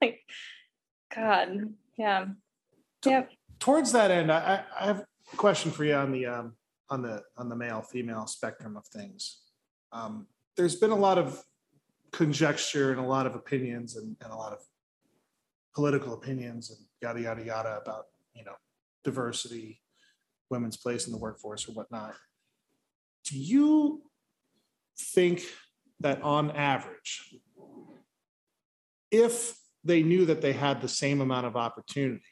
Like, God. Yeah. Yep. Towards that end, I have a question for you on the male-female spectrum of things. There's been a lot of conjecture and a lot of opinions and a lot of political opinions and yada, yada, yada about, you know, diversity, women's place in the workforce or whatnot. Do you think that on average, if they knew that they had the same amount of opportunity,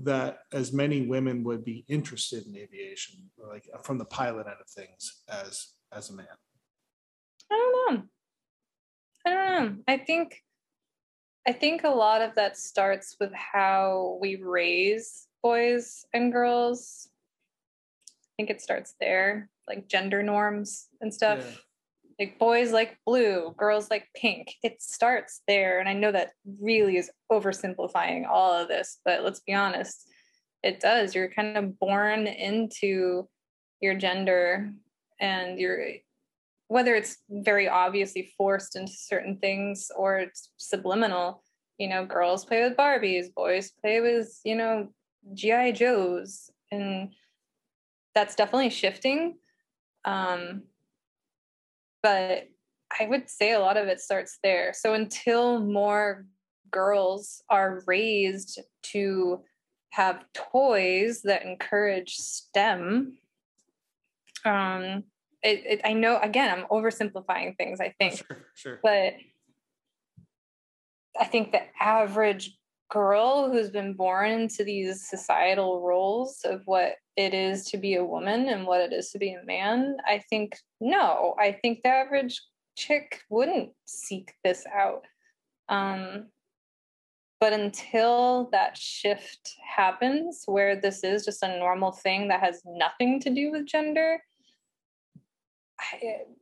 that as many women would be interested in aviation, like from the pilot end of things, as a man? I don't know. I think a lot of that starts with how we raise boys and girls. I think it starts there, like gender norms and stuff. Yeah. Like boys like blue, girls like pink. It starts there. And I know that really is oversimplifying all of this, but let's be honest, it does. You're kind of born into your gender, and whether it's very obviously forced into certain things or it's subliminal, you know, girls play with Barbies, boys play with, you know, G.I. Joes. And that's definitely shifting. But I would say a lot of it starts there. So until more girls are raised to have toys that encourage STEM, I know, again, I'm oversimplifying things, I think. Sure. But I think the average girl who's been born into these societal roles of what it is to be a woman and what it is to be a man, I think the average chick wouldn't seek this out. But until that shift happens, where this is just a normal thing that has nothing to do with gender,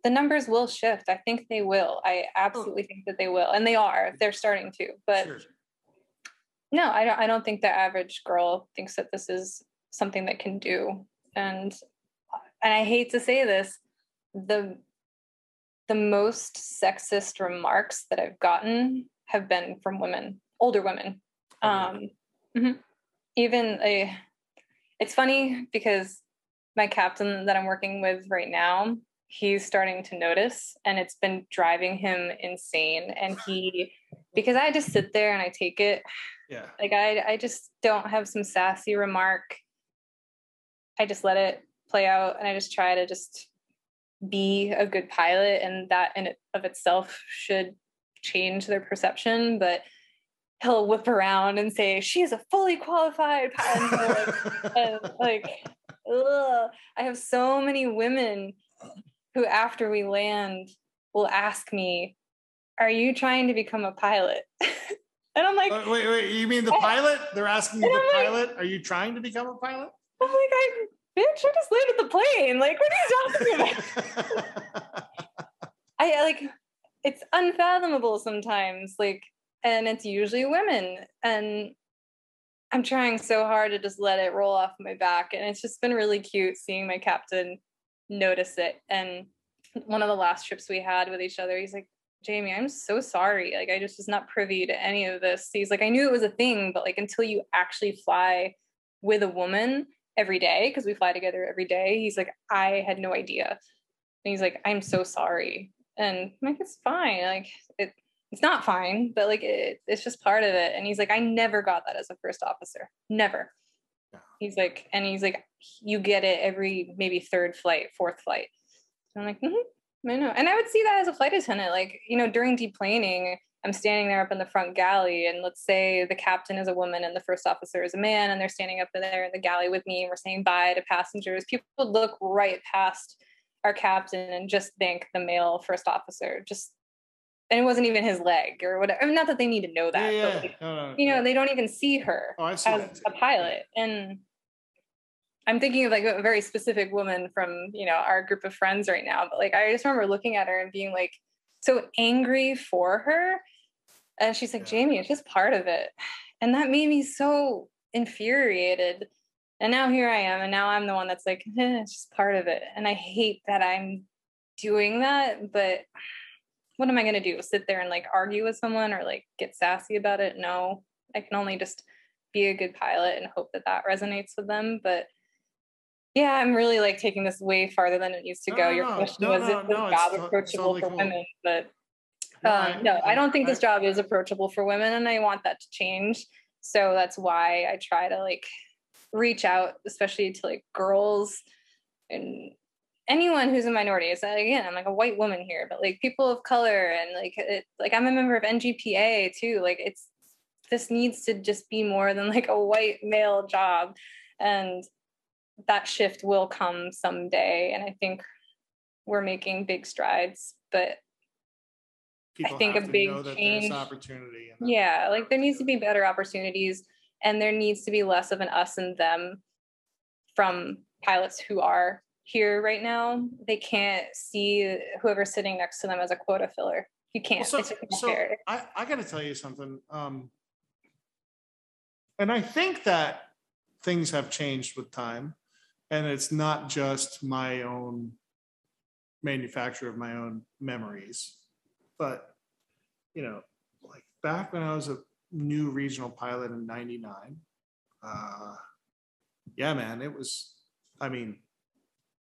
the numbers will shift. I think they will. I absolutely think that they will. And they are. They're starting to. But sure. No, I don't think the average girl thinks that this is something that can do. And I hate to say this, the most sexist remarks that I've gotten have been from women, older women. It's funny because my captain that I'm working with right now, he's starting to notice, and it's been driving him insane. And because I just sit there and I take it. Yeah. Like I just don't have some sassy remark. I just let it play out, and I just try to just be a good pilot, and that in it of itself should change their perception. But he'll whip around and say, she's a fully qualified pilot. I have so many women who, after we land, will ask me, are you trying to become a pilot? And I'm like, wait, you mean the pilot? They're asking you the pilot, are you trying to become a pilot? I'm like, bitch, I just landed the plane. Like, what are you talking about? It's unfathomable sometimes. And it's usually women, and I'm trying so hard to just let it roll off my back. And it's just been really cute seeing my captain notice it. And one of the last trips we had with each other, he's like, Jamie, I'm so sorry. Like, I just was not privy to any of this. He's like, I knew it was a thing, but like, until you actually fly with a woman every day, because we fly together every day, he's like, I had no idea. And he's like, I'm so sorry. And I'm like, it's fine. Like, it's not fine, but like it's just part of it. And he's like, I never got that as a first officer. Never. Yeah. He's like, you get it every maybe third flight, fourth flight. And I'm like, I know. And I would see that as a flight attendant. Like, you know, during deplaning, I'm standing there up in the front galley, and let's say the captain is a woman and the first officer is a man, and they're standing up there in the galley with me, and we're saying bye to passengers. People would look right past our captain and just thank the male first officer. And it wasn't even his leg or whatever. I mean, not that they need to know that, but they don't even see her as a pilot. And I'm thinking of like a very specific woman from, you know, our group of friends right now. But like, I just remember looking at her and being like, so angry for her. And she's like, Jamie, it's just part of it. And that made me so infuriated. And now here I am. And now I'm the one that's like, it's just part of it. And I hate that I'm doing that, but what am I going to do? Sit there and like argue with someone or like get sassy about it? No, I can only just be a good pilot and hope that that resonates with them. But yeah, I'm really like taking this way farther than it needs to go. Your question was, is this job approachable for women? But I don't think this job is approachable for women, and I want that to change. So that's why I try to like reach out, especially to like girls and anyone who's a minority. It's like, again, I'm like a white woman here, but like people of color, and like I'm a member of NGPA too. Like this needs to just be more than like a white male job, and that shift will come someday. And I think we're making big strides, but people, I think, a big change. Opportunity. Yeah, like there needs to be better opportunities, and there needs to be less of an us and them from pilots who are here right now. They can't see whoever's sitting next to them as a quota filler. You can't. Well, so I got to tell you something. And I think that things have changed with time, and it's not just my own manufacture of my own memories, but, you know, like back when I was a new regional pilot in 99,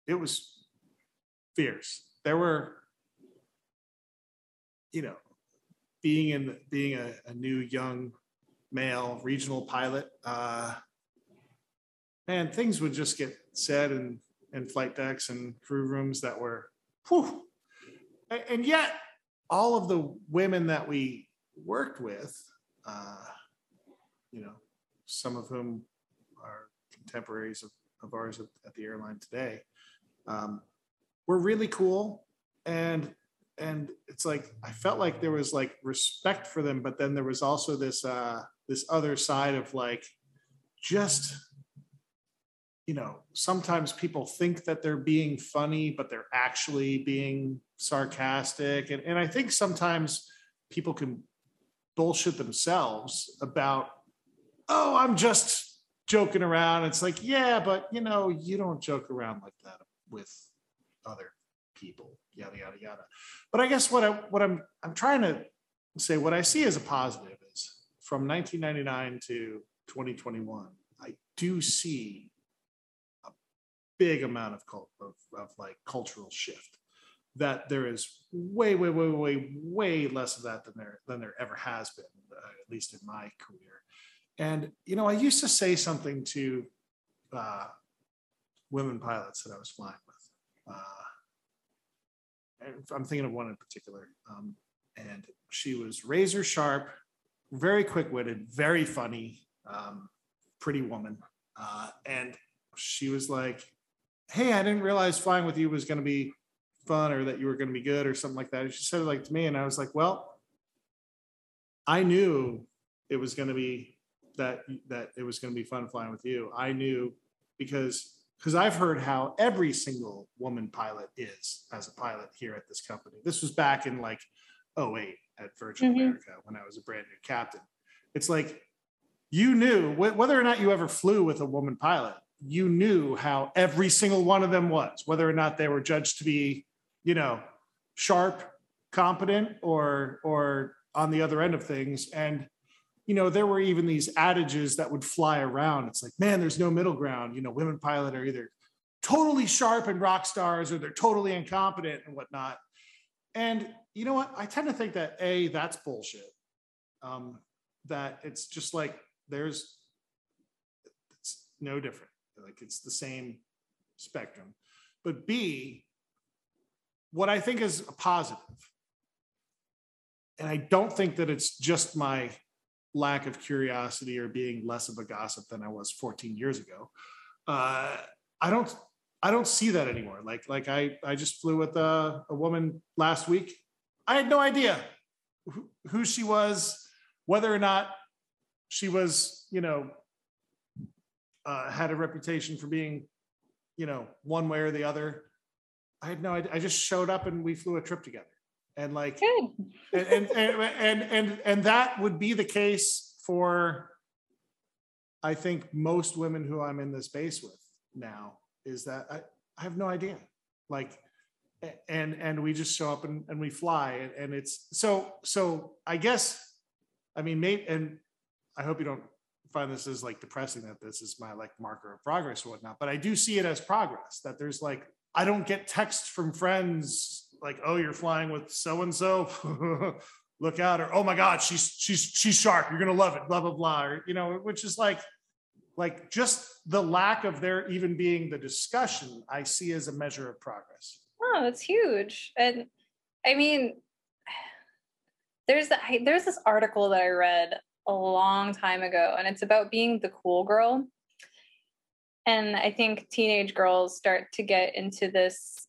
it was fierce. There were, you know, being a new young male regional pilot, and things would just get said in flight decks and crew rooms that were, whew. And yet all of the women that we worked with, you know, some of whom are contemporaries of ours at the airline today, were really cool, and and it's like, I felt like there was like respect for them, but then there was also this, this other side of like, just, you know, sometimes people think that they're being funny, but they're actually being sarcastic. And I think sometimes people can bullshit themselves about, oh, I'm just joking around. It's like, yeah, but you know, you don't joke around like that with other people, yada, yada, yada. But I guess what I'm trying to say, what I see as a positive is from 1999 to 2021, I do see a big amount of like cultural shift, that there is way less of that than there ever has been, at least in my career. And, you know, I used to say something to women pilots that I was flying with. I'm thinking of one in particular. And she was razor sharp, very quick-witted, very funny, pretty woman. And she was like, hey, I didn't realize flying with you was going to be fun, or that you were going to be good, or something like that. And she said it like to me. And I was like, well, I knew it was going to be that it was going to be fun flying with you. I knew because I've heard how every single woman pilot is as a pilot here at this company. This was back in like 08 at Virgin America, when I was a brand new captain. It's like, you knew, whether or not you ever flew with a woman pilot, you knew how every single one of them was, whether or not they were judged to be, you know, sharp, competent, or on the other end of things. And, you know, there were even these adages that would fly around. It's like, man, there's no middle ground. You know, women pilots are either totally sharp and rock stars, or they're totally incompetent and whatnot. And you know what? I tend to think that, A, that's bullshit. That it's just like, it's no different. Like, it's the same spectrum. But B, what I think is a positive, and I don't think that it's just my lack of curiosity or being less of a gossip than I was 14 years ago. I don't see that anymore. Like I just flew with a woman last week. I had no idea who she was, whether or not she was, you know, had a reputation for being, you know, one way or the other. I had no idea. I just showed up and we flew a trip together. And like, and that would be the case for, I think, most women who I'm in this space with now, is that I have no idea. Like, and we just show up and we fly, and it's so I guess, I mean, maybe, and I hope you don't find this as like depressing that this is my like marker of progress or whatnot, but I do see it as progress, that there's like, I don't get texts from friends like, oh, you're flying with so-and-so, look out, or, oh my God, she's sharp, you're going to love it, blah, blah, blah, or, you know, which is like just the lack of there even being the discussion, I see as a measure of progress. Oh, that's huge. And I mean, there's this article that I read a long time ago, and it's about being the cool girl. And I think teenage girls start to get into this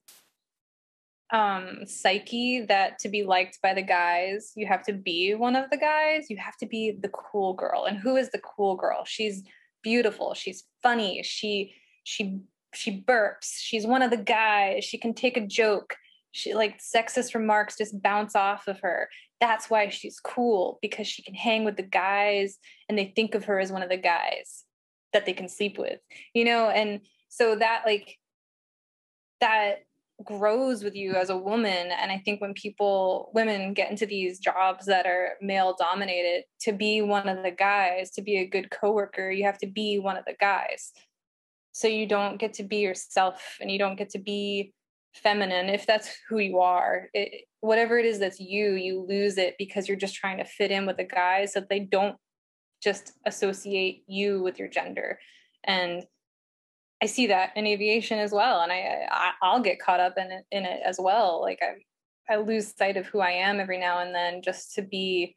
psyche that to be liked by the guys, you have to be one of the guys, you have to be the cool girl. And who is the cool girl? She's beautiful, she's funny, she burps, she's one of the guys, she can take a joke, she, like, sexist remarks just bounce off of her. That's why she's cool, because she can hang with the guys and they think of her as one of the guys that they can sleep with, you know? And so that, like, that grows with you as a woman. And I think when women get into these jobs that are male dominated, to be one of the guys, to be a good coworker, you have to be one of the guys. So you don't get to be yourself, and you don't get to be feminine, if that's who you are. Whatever it is that's you lose it, because you're just trying to fit in with the guys, so that they don't just associate you with your gender. And I see that in aviation as well, and I'll get caught up in it as well. Like, I lose sight of who I am every now and then, just to be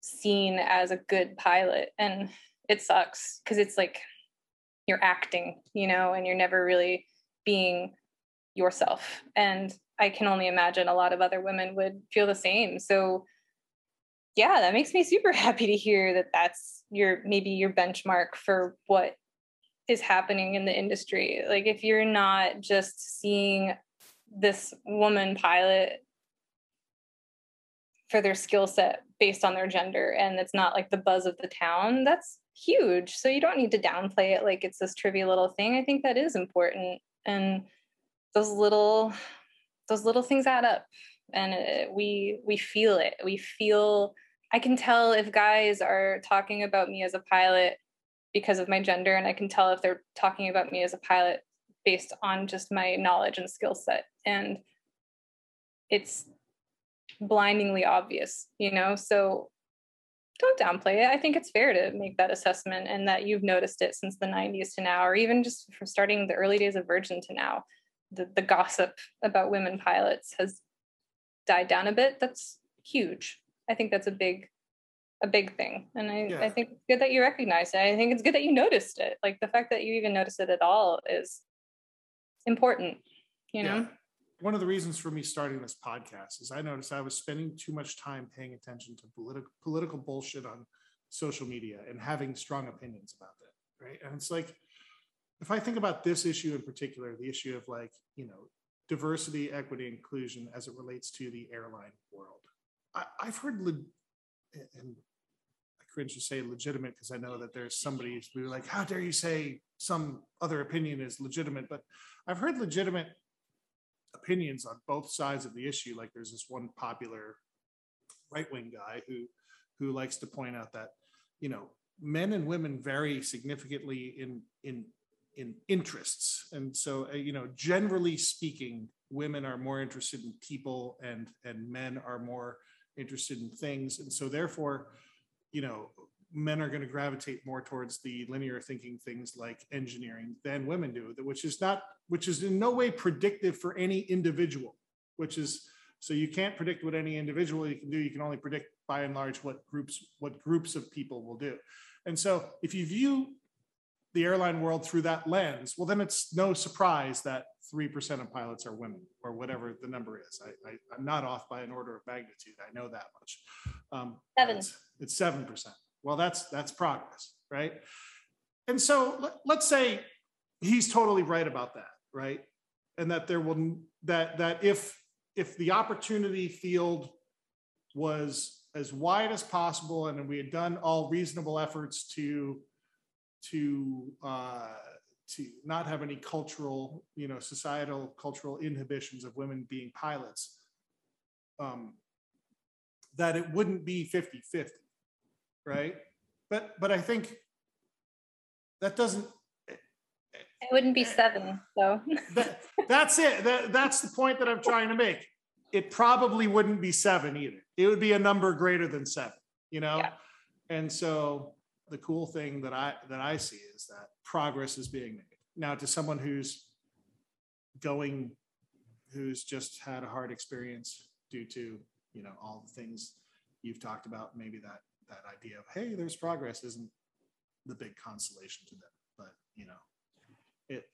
seen as a good pilot, and it sucks, because it's like you're acting, you know, and you're never really being yourself. And I can only imagine a lot of other women would feel the same. So yeah, that makes me super happy to hear that that's your, maybe your benchmark for what is happening in the industry. Like if you're not just seeing this woman pilot for their skill set based on their gender, and it's not like the buzz of the town, that's huge. So you don't need to downplay it like it's this trivial little thing. I think that is important. And those little things add up, and we feel it. We feel, I can tell if guys are talking about me as a pilot because of my gender, and I can tell if they're talking about me as a pilot based on just my knowledge and skill set. And it's blindingly obvious, you know? So don't downplay it. I think it's fair to make that assessment, and that you've noticed it since the 90s to now, or even just from starting the early days of Virgin to now. The gossip about women pilots has died down a bit. That's huge. I think that's a big thing. And I think it's good that you recognized it. I think it's good that you noticed it. Like the fact that you even noticed it at all is important, you know? One of the reasons for me starting this podcast is I noticed I was spending too much time paying attention to political bullshit on social media and having strong opinions about that, right? And it's like, if I think about this issue in particular, the issue of like, you know, diversity, equity, inclusion as it relates to the airline world, I've heard, and I cringe to say legitimate because I know that there's somebody who's like, how dare you say some other opinion is legitimate, but I've heard legitimate opinions on both sides of the issue. Like there's this one popular right-wing guy who likes to point out that, you know, men and women vary significantly in interests. And so, you know, generally speaking, women are more interested in people and men are more interested in things. And so therefore, you know, men are going to gravitate more towards the linear thinking things like engineering than women do, which is in no way predictive for any individual, so you can't predict what any individual you can do. You can only predict by and large what groups of people will do. And so if you view the airline world through that lens, well, then it's no surprise that 3% of pilots are women, or whatever the number is. I'm not off by an order of magnitude. I know that much. It's 7%. Well, that's progress, right? And so let's say he's totally right about that, right? And that if the opportunity field was as wide as possible, and we had done all reasonable efforts to not have any cultural, you know, cultural inhibitions of women being pilots, that it wouldn't be 50-50, right? But I think that doesn't... It wouldn't be 7, so... that's it. That's the point that I'm trying to make. It probably wouldn't be 7 either. It would be a number greater than 7, you know? Yeah. And so... the cool thing that I see is that progress is being made. Now, to someone who's just had a hard experience due to, you know, all the things you've talked about, maybe that idea of, hey, there's progress isn't the big consolation to them, but, you know, things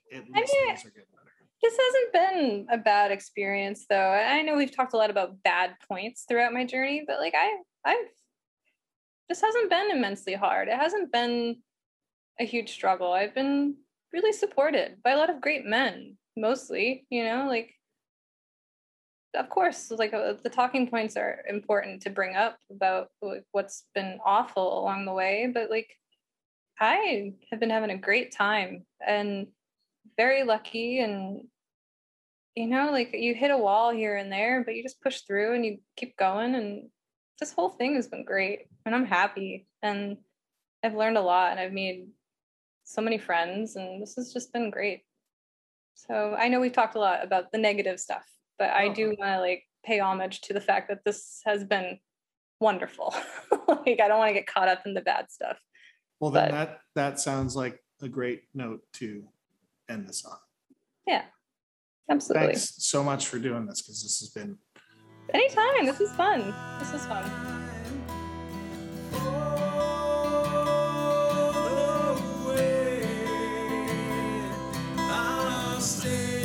are getting better. This hasn't been a bad experience though. I know we've talked a lot about bad points throughout my journey, but like this hasn't been immensely hard. It hasn't been a huge struggle. I've been really supported by a lot of great men, mostly, you know, like, of course, like the talking points are important to bring up about like, what's been awful along the way. But like, I have been having a great time and very lucky, and, you know, like you hit a wall here and there, but you just push through and you keep going, and this whole thing has been great, and I'm happy, and I've learned a lot, and I've made so many friends, and this has just been great. So I know we've talked a lot about the negative stuff, but I do want to like pay homage to the fact that this has been wonderful. Like, I don't want to get caught up in the bad stuff. Well, then that sounds like a great note to end this on. Yeah, absolutely. Thanks so much for doing this, because this has been... Anytime. This is fun. This is fun. All the way I'll stay.